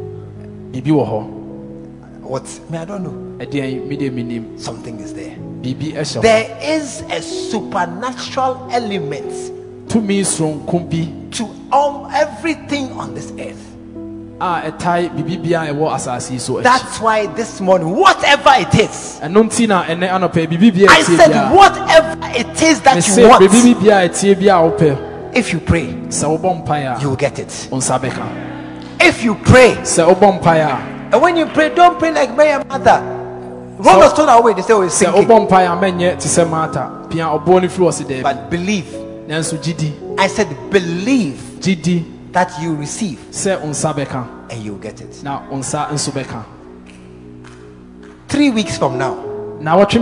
What? Me, I don't know. Something is there. There is a supernatural element to everything on this earth. That's why this morning, whatever it is, I said, whatever it is that you want, if you pray, you will get it. If you pray, and when you pray, don't pray like Mary and Martha. Roll the stone away. They say, we're sinking. But believe. I said, believe that you receive and you get it. 3 weeks from now, God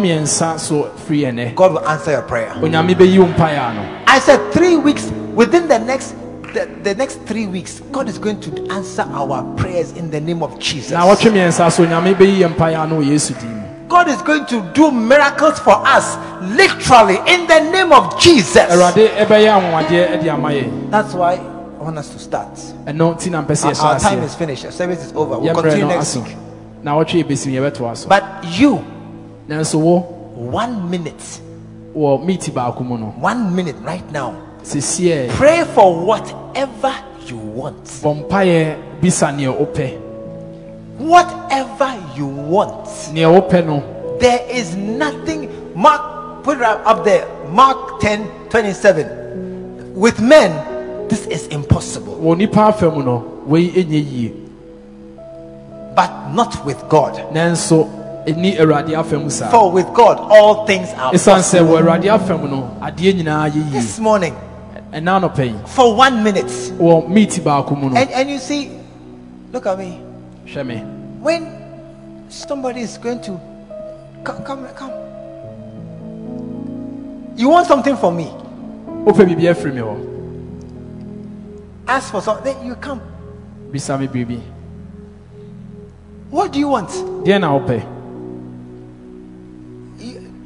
will answer your prayer. I said 3 weeks, within the next 3 weeks, God is going to answer our prayers in the name of Jesus. God is going to do miracles for us, literally, in the name of Jesus. That's why I want us to start. Our time is finished. Our service is over. We'll continue next week. But you, 1 minute. 1 minute right now. Pray for whatever you want. Whatever you want. There is nothing. Mark, put it up there. Mark 10:27. With men, this is impossible, but not with God. For with God, all things are possible. This morning, for 1 minute, and you see, look at me. When somebody is going to come, you want something from me? Ask for something, you come. Bisami baby. What do you want?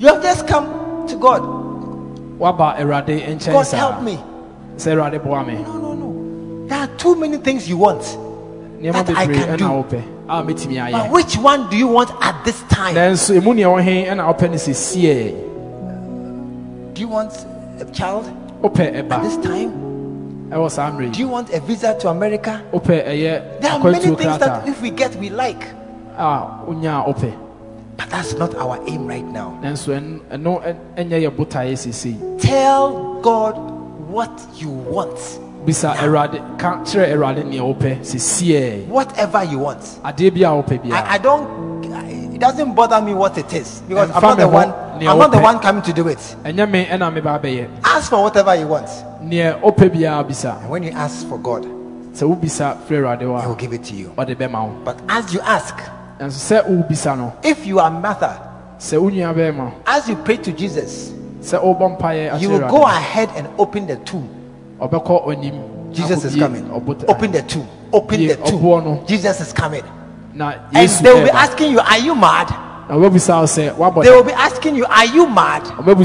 You have just come to God. God, help me. No. There are too many things you want that I can do. But which one do you want at this time? Do you want a child at this time? Do you want a visa to America? There are many things that if we get, we like. But that's not our aim right now. Tell God what you want. Now. Whatever you want. I don't. It doesn't bother me what it is, because I'm not the one coming to do it. Ask for whatever you want. And when you ask for God, He will give it to you. But as you ask, if you are Martha, as you pray to Jesus, you will go ahead and open the tomb. Jesus is coming. Open the tomb. Open the tomb. Jesus is coming. And they will be asking you, are you mad? They will be asking you, are you mad? Then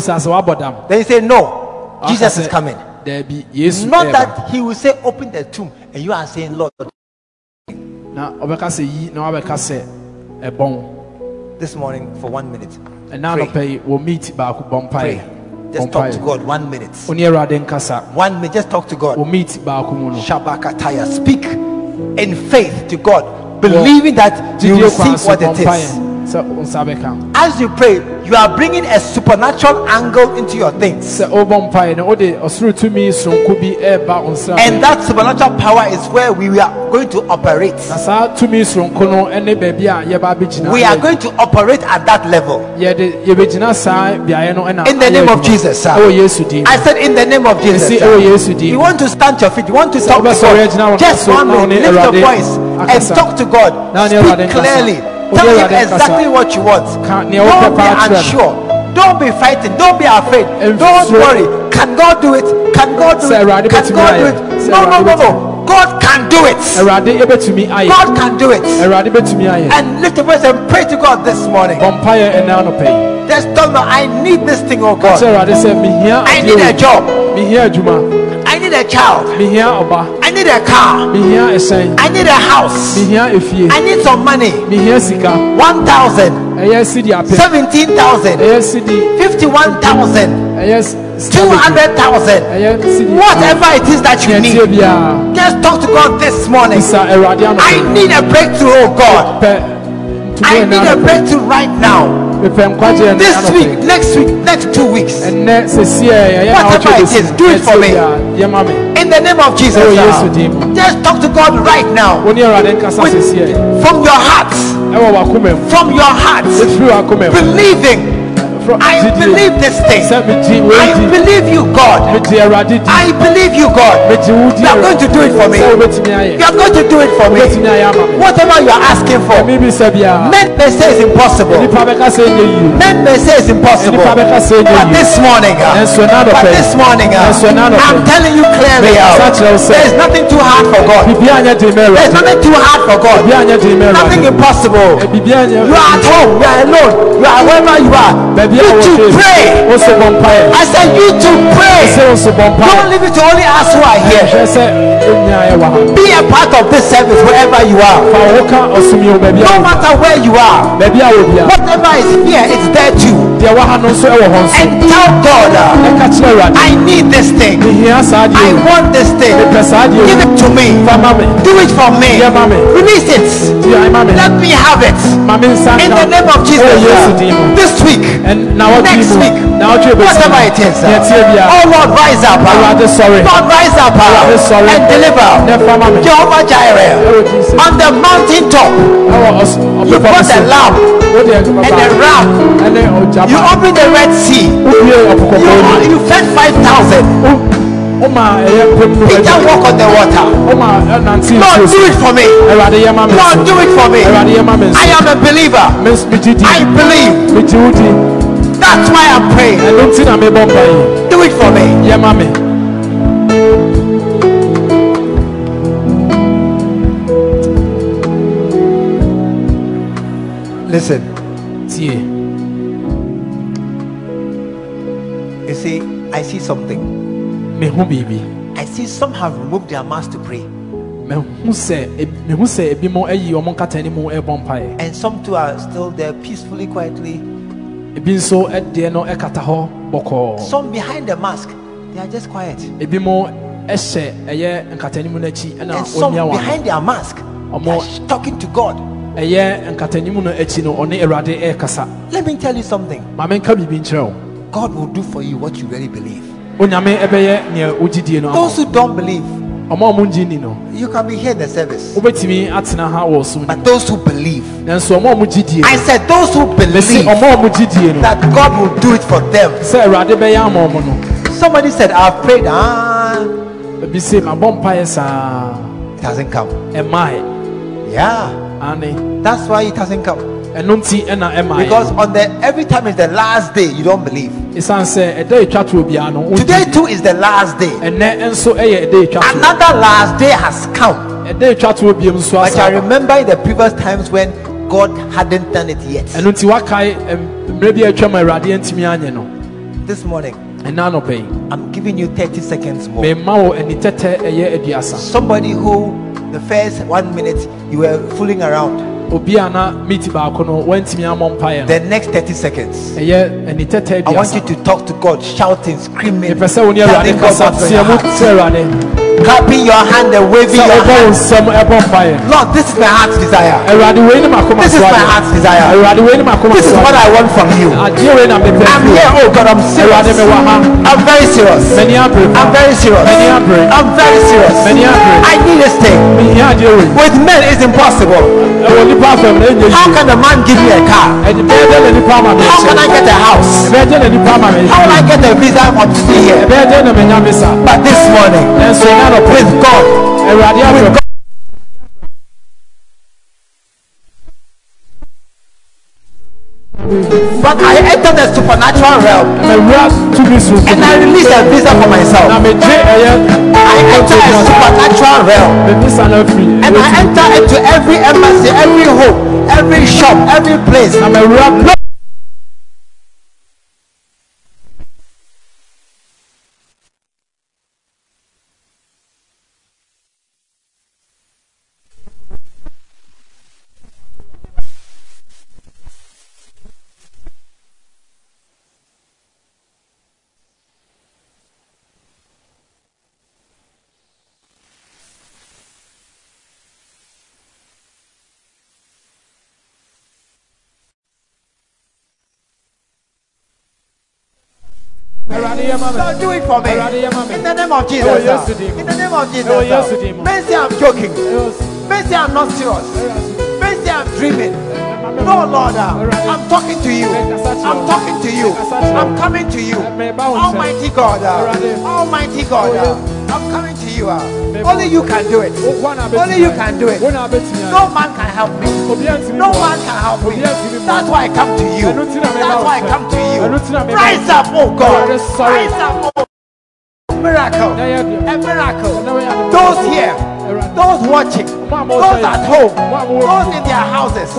you say, no, Jesus is coming. Not that He will say, open the tomb, and you are saying, Lord. This morning, for 1 minute, pray. Just talk to God 1 minute. 1 minute, just talk to God. Shabakataya. Speak in faith to God, believing that you receive what it is. As you pray, you are bringing a supernatural angle into your things. And that supernatural power is where we are going to operate. We are going to operate at that level. In the name of Jesus, sir. I said in the name of Jesus, sir. You want to stand your feet. You want to talk to God. Just 1 minute. Lift your voice and talk to God. Speak clearly. Tell him exactly what you want. Don't be unsure. Don't be fighting. Don't be afraid. Don't worry. Can God do it? Can God do it? Can God do it? No, no, no, no. God can do it. God can do it. And lift your voice and pray to God this morning. Just tell me, I need this thing, oh God. I need a job. I need a child. I need a car. I need a house. I need some money. 1,000, 17,000, 51,000, 200,000. Whatever it is that you need, just talk to God this morning. I need a breakthrough, oh God. I need a breakthrough right now. This week, next week, next 2 weeks. Whatever it is, do it for me. In the name of Jesus, just talk to God right now. From your heart. From your heart. Believing. I believe this thing. I believe you, God. I believe you, God. You are going to do it for me. You are going to do it for me. Whatever you are asking for, men may say it's impossible. Men may say it's impossible. But this morning, I'm telling you clearly, there is nothing too hard for God. There is nothing too hard for God. Nothing impossible. You are at home. You are alone. You are wherever you are. You to pray. I said you to pray. Don't leave it to only us who are here. Be a part of this service wherever you are. No matter where you are. Whatever is here, it's there too. And tell God, I need this thing. I want this thing. Give it to me. Do it for me. Release it. Let me have it. In the name of Jesus. This week. Next week. Whatever it is. Oh Lord, rise up. God, rise up and deliver. Jehovah Jireh. On the mountaintop, you brought a lamb and a ram. You opened the Red Sea. You fed 5,000. Peter walk on the water. Lord, do it for me. Lord, do it for me. I am a believer. I believe. That's why I'm praying. Do it for me. Listen. You see, I see something. I see some have removed their mask to pray. And some too are still there peacefully, quietly. Some behind the mask, they are just quiet. And some behind their mask, they are talking to God. Let me tell you something. God will do for you what you really believe. Those who don't believe, you can be here in the service. But those who believe, I said those who believe that God will do it for them. Somebody said, I've prayed, it hasn't come. Yeah, that's why it hasn't come. Because on the every time is the last day, you don't believe. Today too is the last day. Another last day has come. But I remember the previous times when God hadn't done it yet. This morning, I'm giving you 30 seconds more. Somebody who the first 1 minute you were fooling around, the next 30 seconds I want you to talk to God, shouting, screaming, telling God what's going on. clapping your hand and waving your hand. Lord, this is my heart's desire. This is my heart's desire. This is what I want from you. I'm here, oh God, I'm serious. I'm very serious. I'm very serious. I'm very serious. I need this thing. With men it's impossible. How can a man give me a car? How can I get a house? How will I get a visa to stay here? But this morning, with God, but I entered the supernatural realm and I released a visa for myself. I enter a supernatural realm and I enter into every embassy, every home, every shop, every place. So do it for me. In the name of Jesus. In the name of Jesus. Men say I'm joking. Men say I'm not serious. Men say I'm dreaming. No, Lord, I'm talking to you. I'm talking to you. I'm coming to you. Almighty God. Almighty God. I'm coming to you. Only you can do it. Only you can do it. No man can help me. No man can help me. That's why I come to you. That's why I come to you. Rise up, oh God. Rise up, oh God. A miracle. A miracle. Those here, those watching, those at home, those in their houses,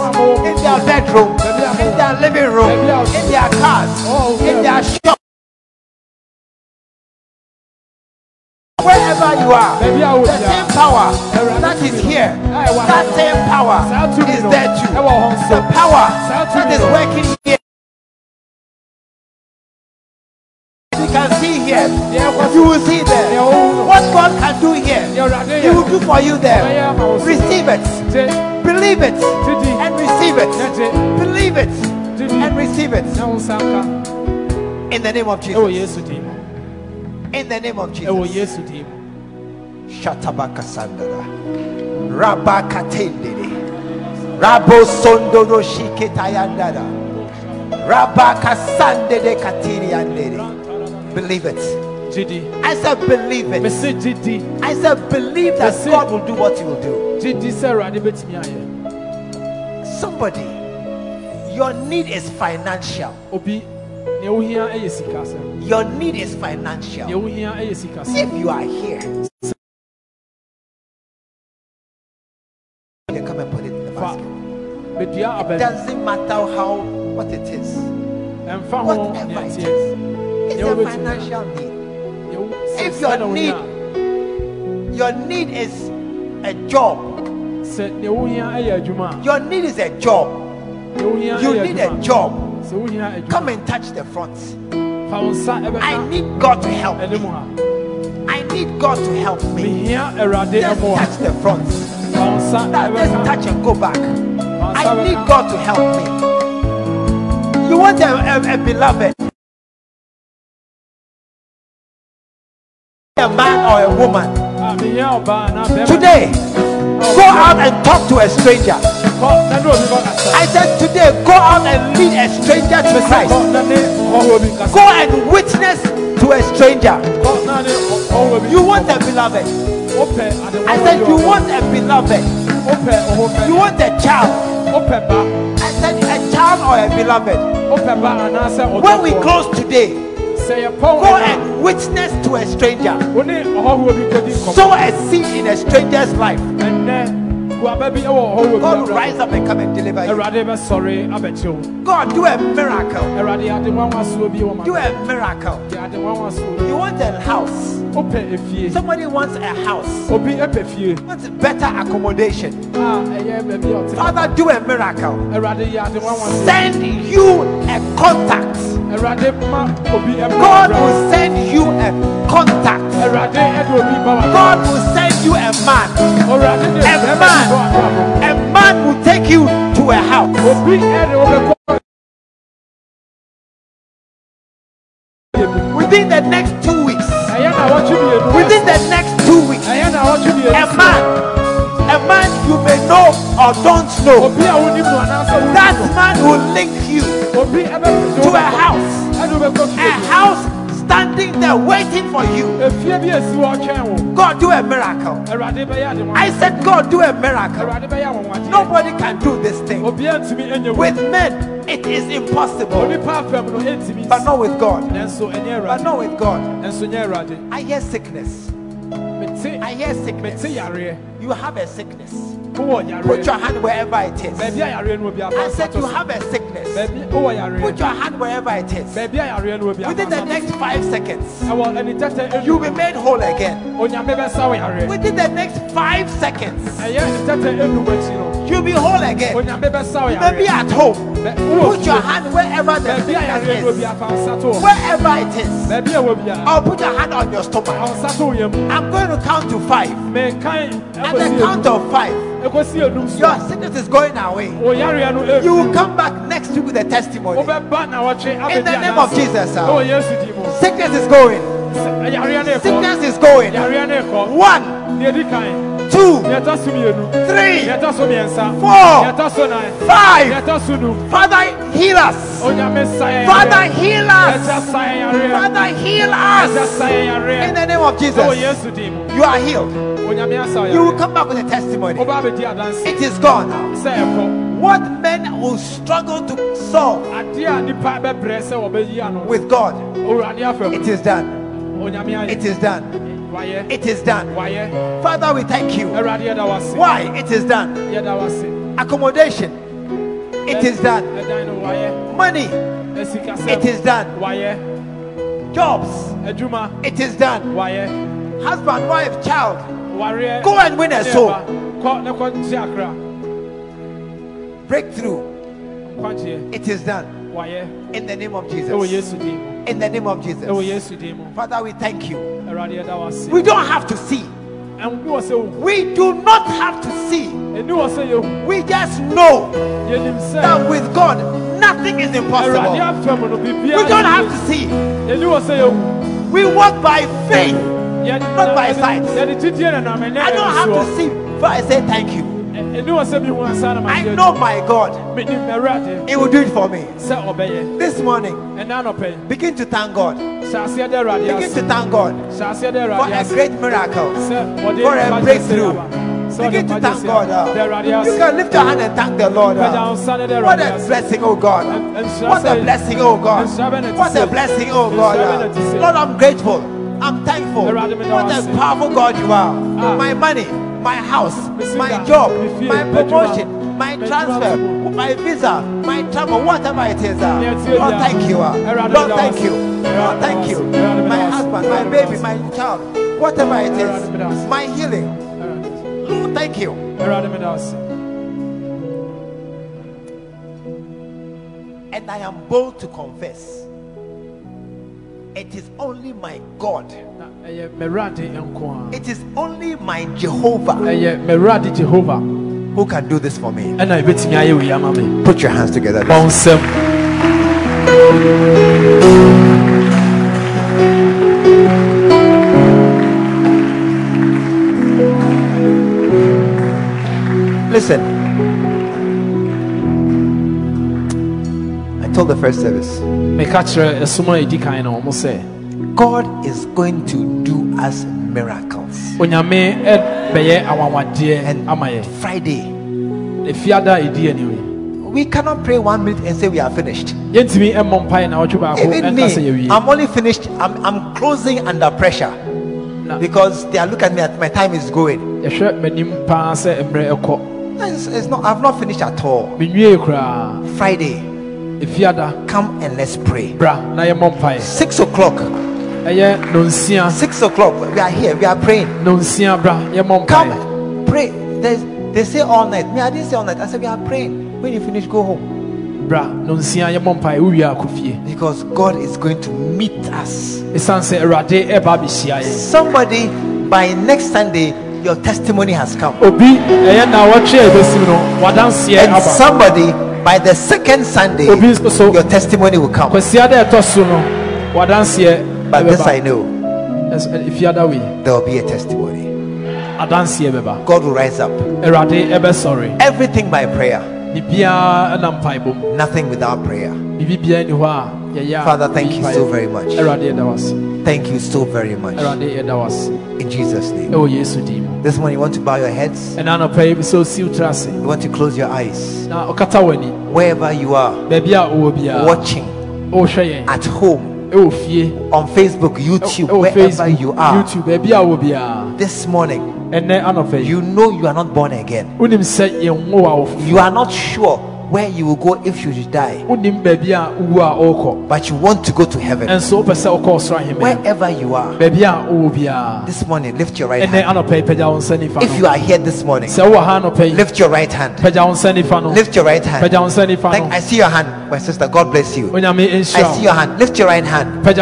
in their bedroom, in their living room, in their cars, in their shop. Wherever you are, the same power that is here, that same power is there too. The power that is working here. You can see here, you will see there. What God can do here, He will do for you there. Receive it, believe it, and receive it. Believe it and receive it. In the name of Jesus. In the name of Jesus. Shatabaka Sandara Rabakatendere Rabo Sondoro Shiketayandara Rabaka Sandere Katiriandere. Believe it. I said believe it. I said believe that God will do what He will do. Somebody, your need is financial. Your need is financial. If you are here, you come and put it in the basket. It doesn't matter how what it is. Whatever it is. It's a financial need. If your need is a job, your need is a job. You need a job. Come and touch the front. I need God to help me. I need God to help me. Just touch the front. Just touch and go back. I need God to help me. You want a beloved. A man or a woman today, go out and talk to a stranger. I said today, go out and lead a stranger to Christ. Go and witness to a stranger. You want a beloved. I said you want a beloved. You want a child. I said a child or a beloved. When we close today, go and witness to a stranger. Sow a seed in a stranger's life. God will rise up and come and deliver you. God, do a miracle. Do a miracle. You want a house. Somebody wants a house. Wants better accommodation. Father, do a miracle. Send you a contact. God will send you a contact, God will send you a man. A man will take you to a house. Within the next 2 weeks, a man you may know or don't know, that man will link you to a house standing there waiting for you. God, do a miracle. I said, God, do a miracle. Nobody can do this thing. With men, it is impossible. But not with God. I hear sickness. You have a sickness. Put your hand wherever it is. I said you have a sickness. Put your hand wherever it is. Within the next 5 seconds, you'll be made whole again. Within the next 5 seconds, you'll be whole again. You may be at home. Put your hand wherever the sickness is. Wherever it is. Or put your hand on your stomach. I'm going to count to 5. At the count of 5, your sickness is going away. You will come back next week with a testimony. In the name of Jesus, sickness is going. Sickness is going. 1. 2, 3, 4, 5. Father, heal us. Father, heal us. Father, heal us. In the name of Jesus, you are healed. You will come back with a testimony. It is gone now. What men will struggle to solve with God, it is done. It is done. It is done. Father, we thank you. Why? It is done. Accommodation. It is done. Money. It is done. Jobs. It is done. Husband, wife, child. Go and win a soul. Breakthrough. It is done. In the name of Jesus. In the name of Jesus. Father, we thank you. We don't have to see. We do not have to see. We just know that with God, nothing is impossible. We don't have to see. We walk by faith, not by sight. I don't have to see, but I say thank you. I know my God. He will do it for me. This morning, begin to thank God. Begin to thank God for a great miracle, for a breakthrough. Begin to thank God. You can lift your hand and thank the Lord. What a blessing, oh God. What a blessing, oh God. What a blessing, oh God. Lord, I'm grateful. I'm thankful. What a powerful God you are. My money, my house, my job, my promotion, my transfer, my visa, my travel, whatever it is. Lord, thank you. Lord, thank you. Lord, thank you. My husband, my baby, my child, whatever it is, my healing. Lord, thank you. And I am bold to confess, it is only my God. It is only my Jehovah who can do this for me. Put your hands together. Listen, I told the first service, God is going to do us miracles. And Friday, we cannot pray 1 minute and say we are finished. Even me, I'm only finished. I'm closing under pressure because they are looking at me at my time is going. It's not. I've not finished at all. Friday. If you come and let's pray. 6 o'clock. 6 o'clock. We are here. We are praying. Come, pray. They say all night. Me, I didn't say all night. I said we are praying. When you finish, go home. Because God is going to meet us. Somebody, by next Sunday, your testimony has come. And somebody, by the second Sunday, your testimony will come. But this I know, there will be a testimony. God will rise up. Everything by prayer. Nothing without prayer. Father, thank you so very much. Thank you so very much. In Jesus' name. This morning you want to bow your heads. You want to close your eyes. Wherever you are, watching at home, on Facebook, YouTube, wherever you are, this morning, you know you are not born again. You are not sure where you will go if you die, but you want to go to heaven. Wherever you are this morning, lift your right hand. If you are here this morning, lift your right hand. Lift your right hand. I see your hand, my sister. God bless you. I see your hand. Lift your right hand. If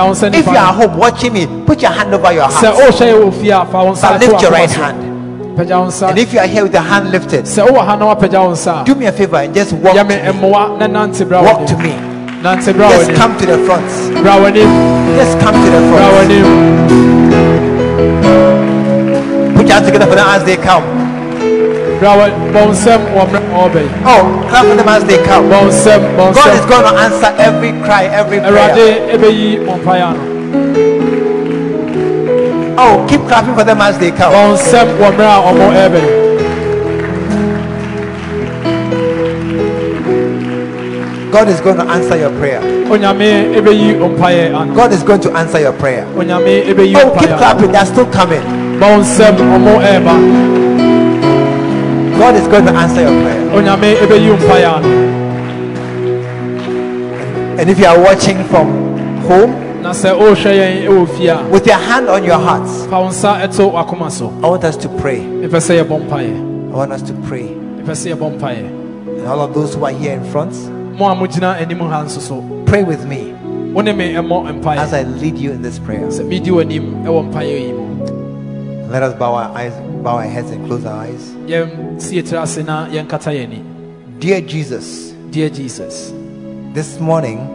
you are at home watching me, put your hand over your heart, but lift your right hand. And if you are here with the hand lifted, do me a favor and just walk to me. Walk to me. Just come to the front. Just come to the front. Put your hands together for them as they come. Oh, clap for them as they come. God is going to answer every cry, every prayer. Oh, keep clapping for them as they come. God is going to answer your prayer. God is going to answer your prayer. Oh, keep clapping. They are still coming. God is going to answer your prayer. And if you are watching from home, with your hand on your heart, I want us to pray. And all of those who are here in front, pray with me as I lead you in this prayer. Let us bow our eyes, bow our heads and close our eyes. Dear Jesus, this morning,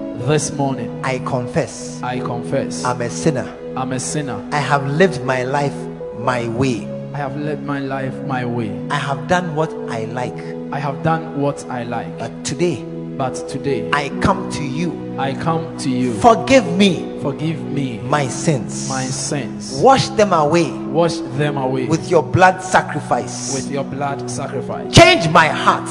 I confess. I'm a sinner. I have lived my life my way. I have done what I like. But today, I come to you. Forgive me. My sins. Wash them away. With your blood sacrifice. Change my heart.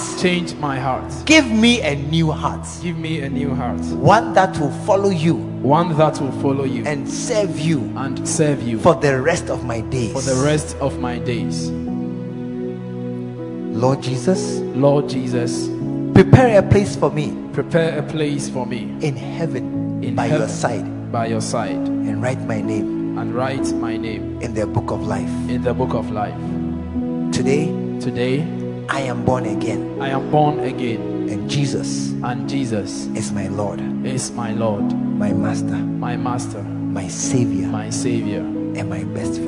Give me a new heart. One that will follow you. And serve you. For the rest of my days. Lord Jesus. Prepare a place for me. In heaven. By your side. And write my name. In the book of life. Today, I am born again. And Jesus, is my Lord. My Master. My Savior. And my best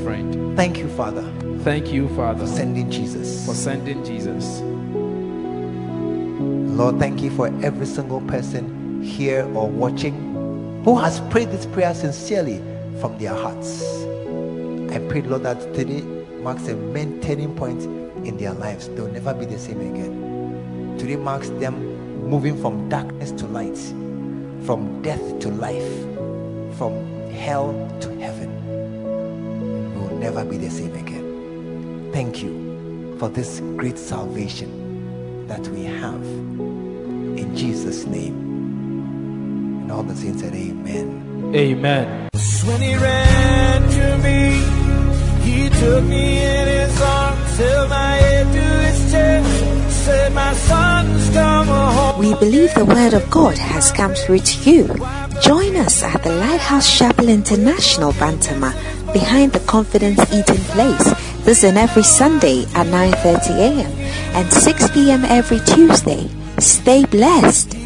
friend. Thank you, Father. For sending Jesus. Lord, thank you for every single person here or watching who has prayed this prayer sincerely from their hearts. I pray, Lord, that today marks a main turning point in their lives. They'll never be the same again. Today marks them moving from darkness to light, from death to life, from hell to heaven. We'll never be the same again. Thank you for this great salvation that we have. In Jesus' name. And all the saints said amen. When he ran to me, he took me in his arms, held my head to his chest, said my son's come home. We believe the word of God has come through to you. Join us at the Lighthouse Chapel International, Bantama, behind the Confidence Eating Place. This is every Sunday at 9:30 a.m. and 6 p.m. every Tuesday. Stay blessed.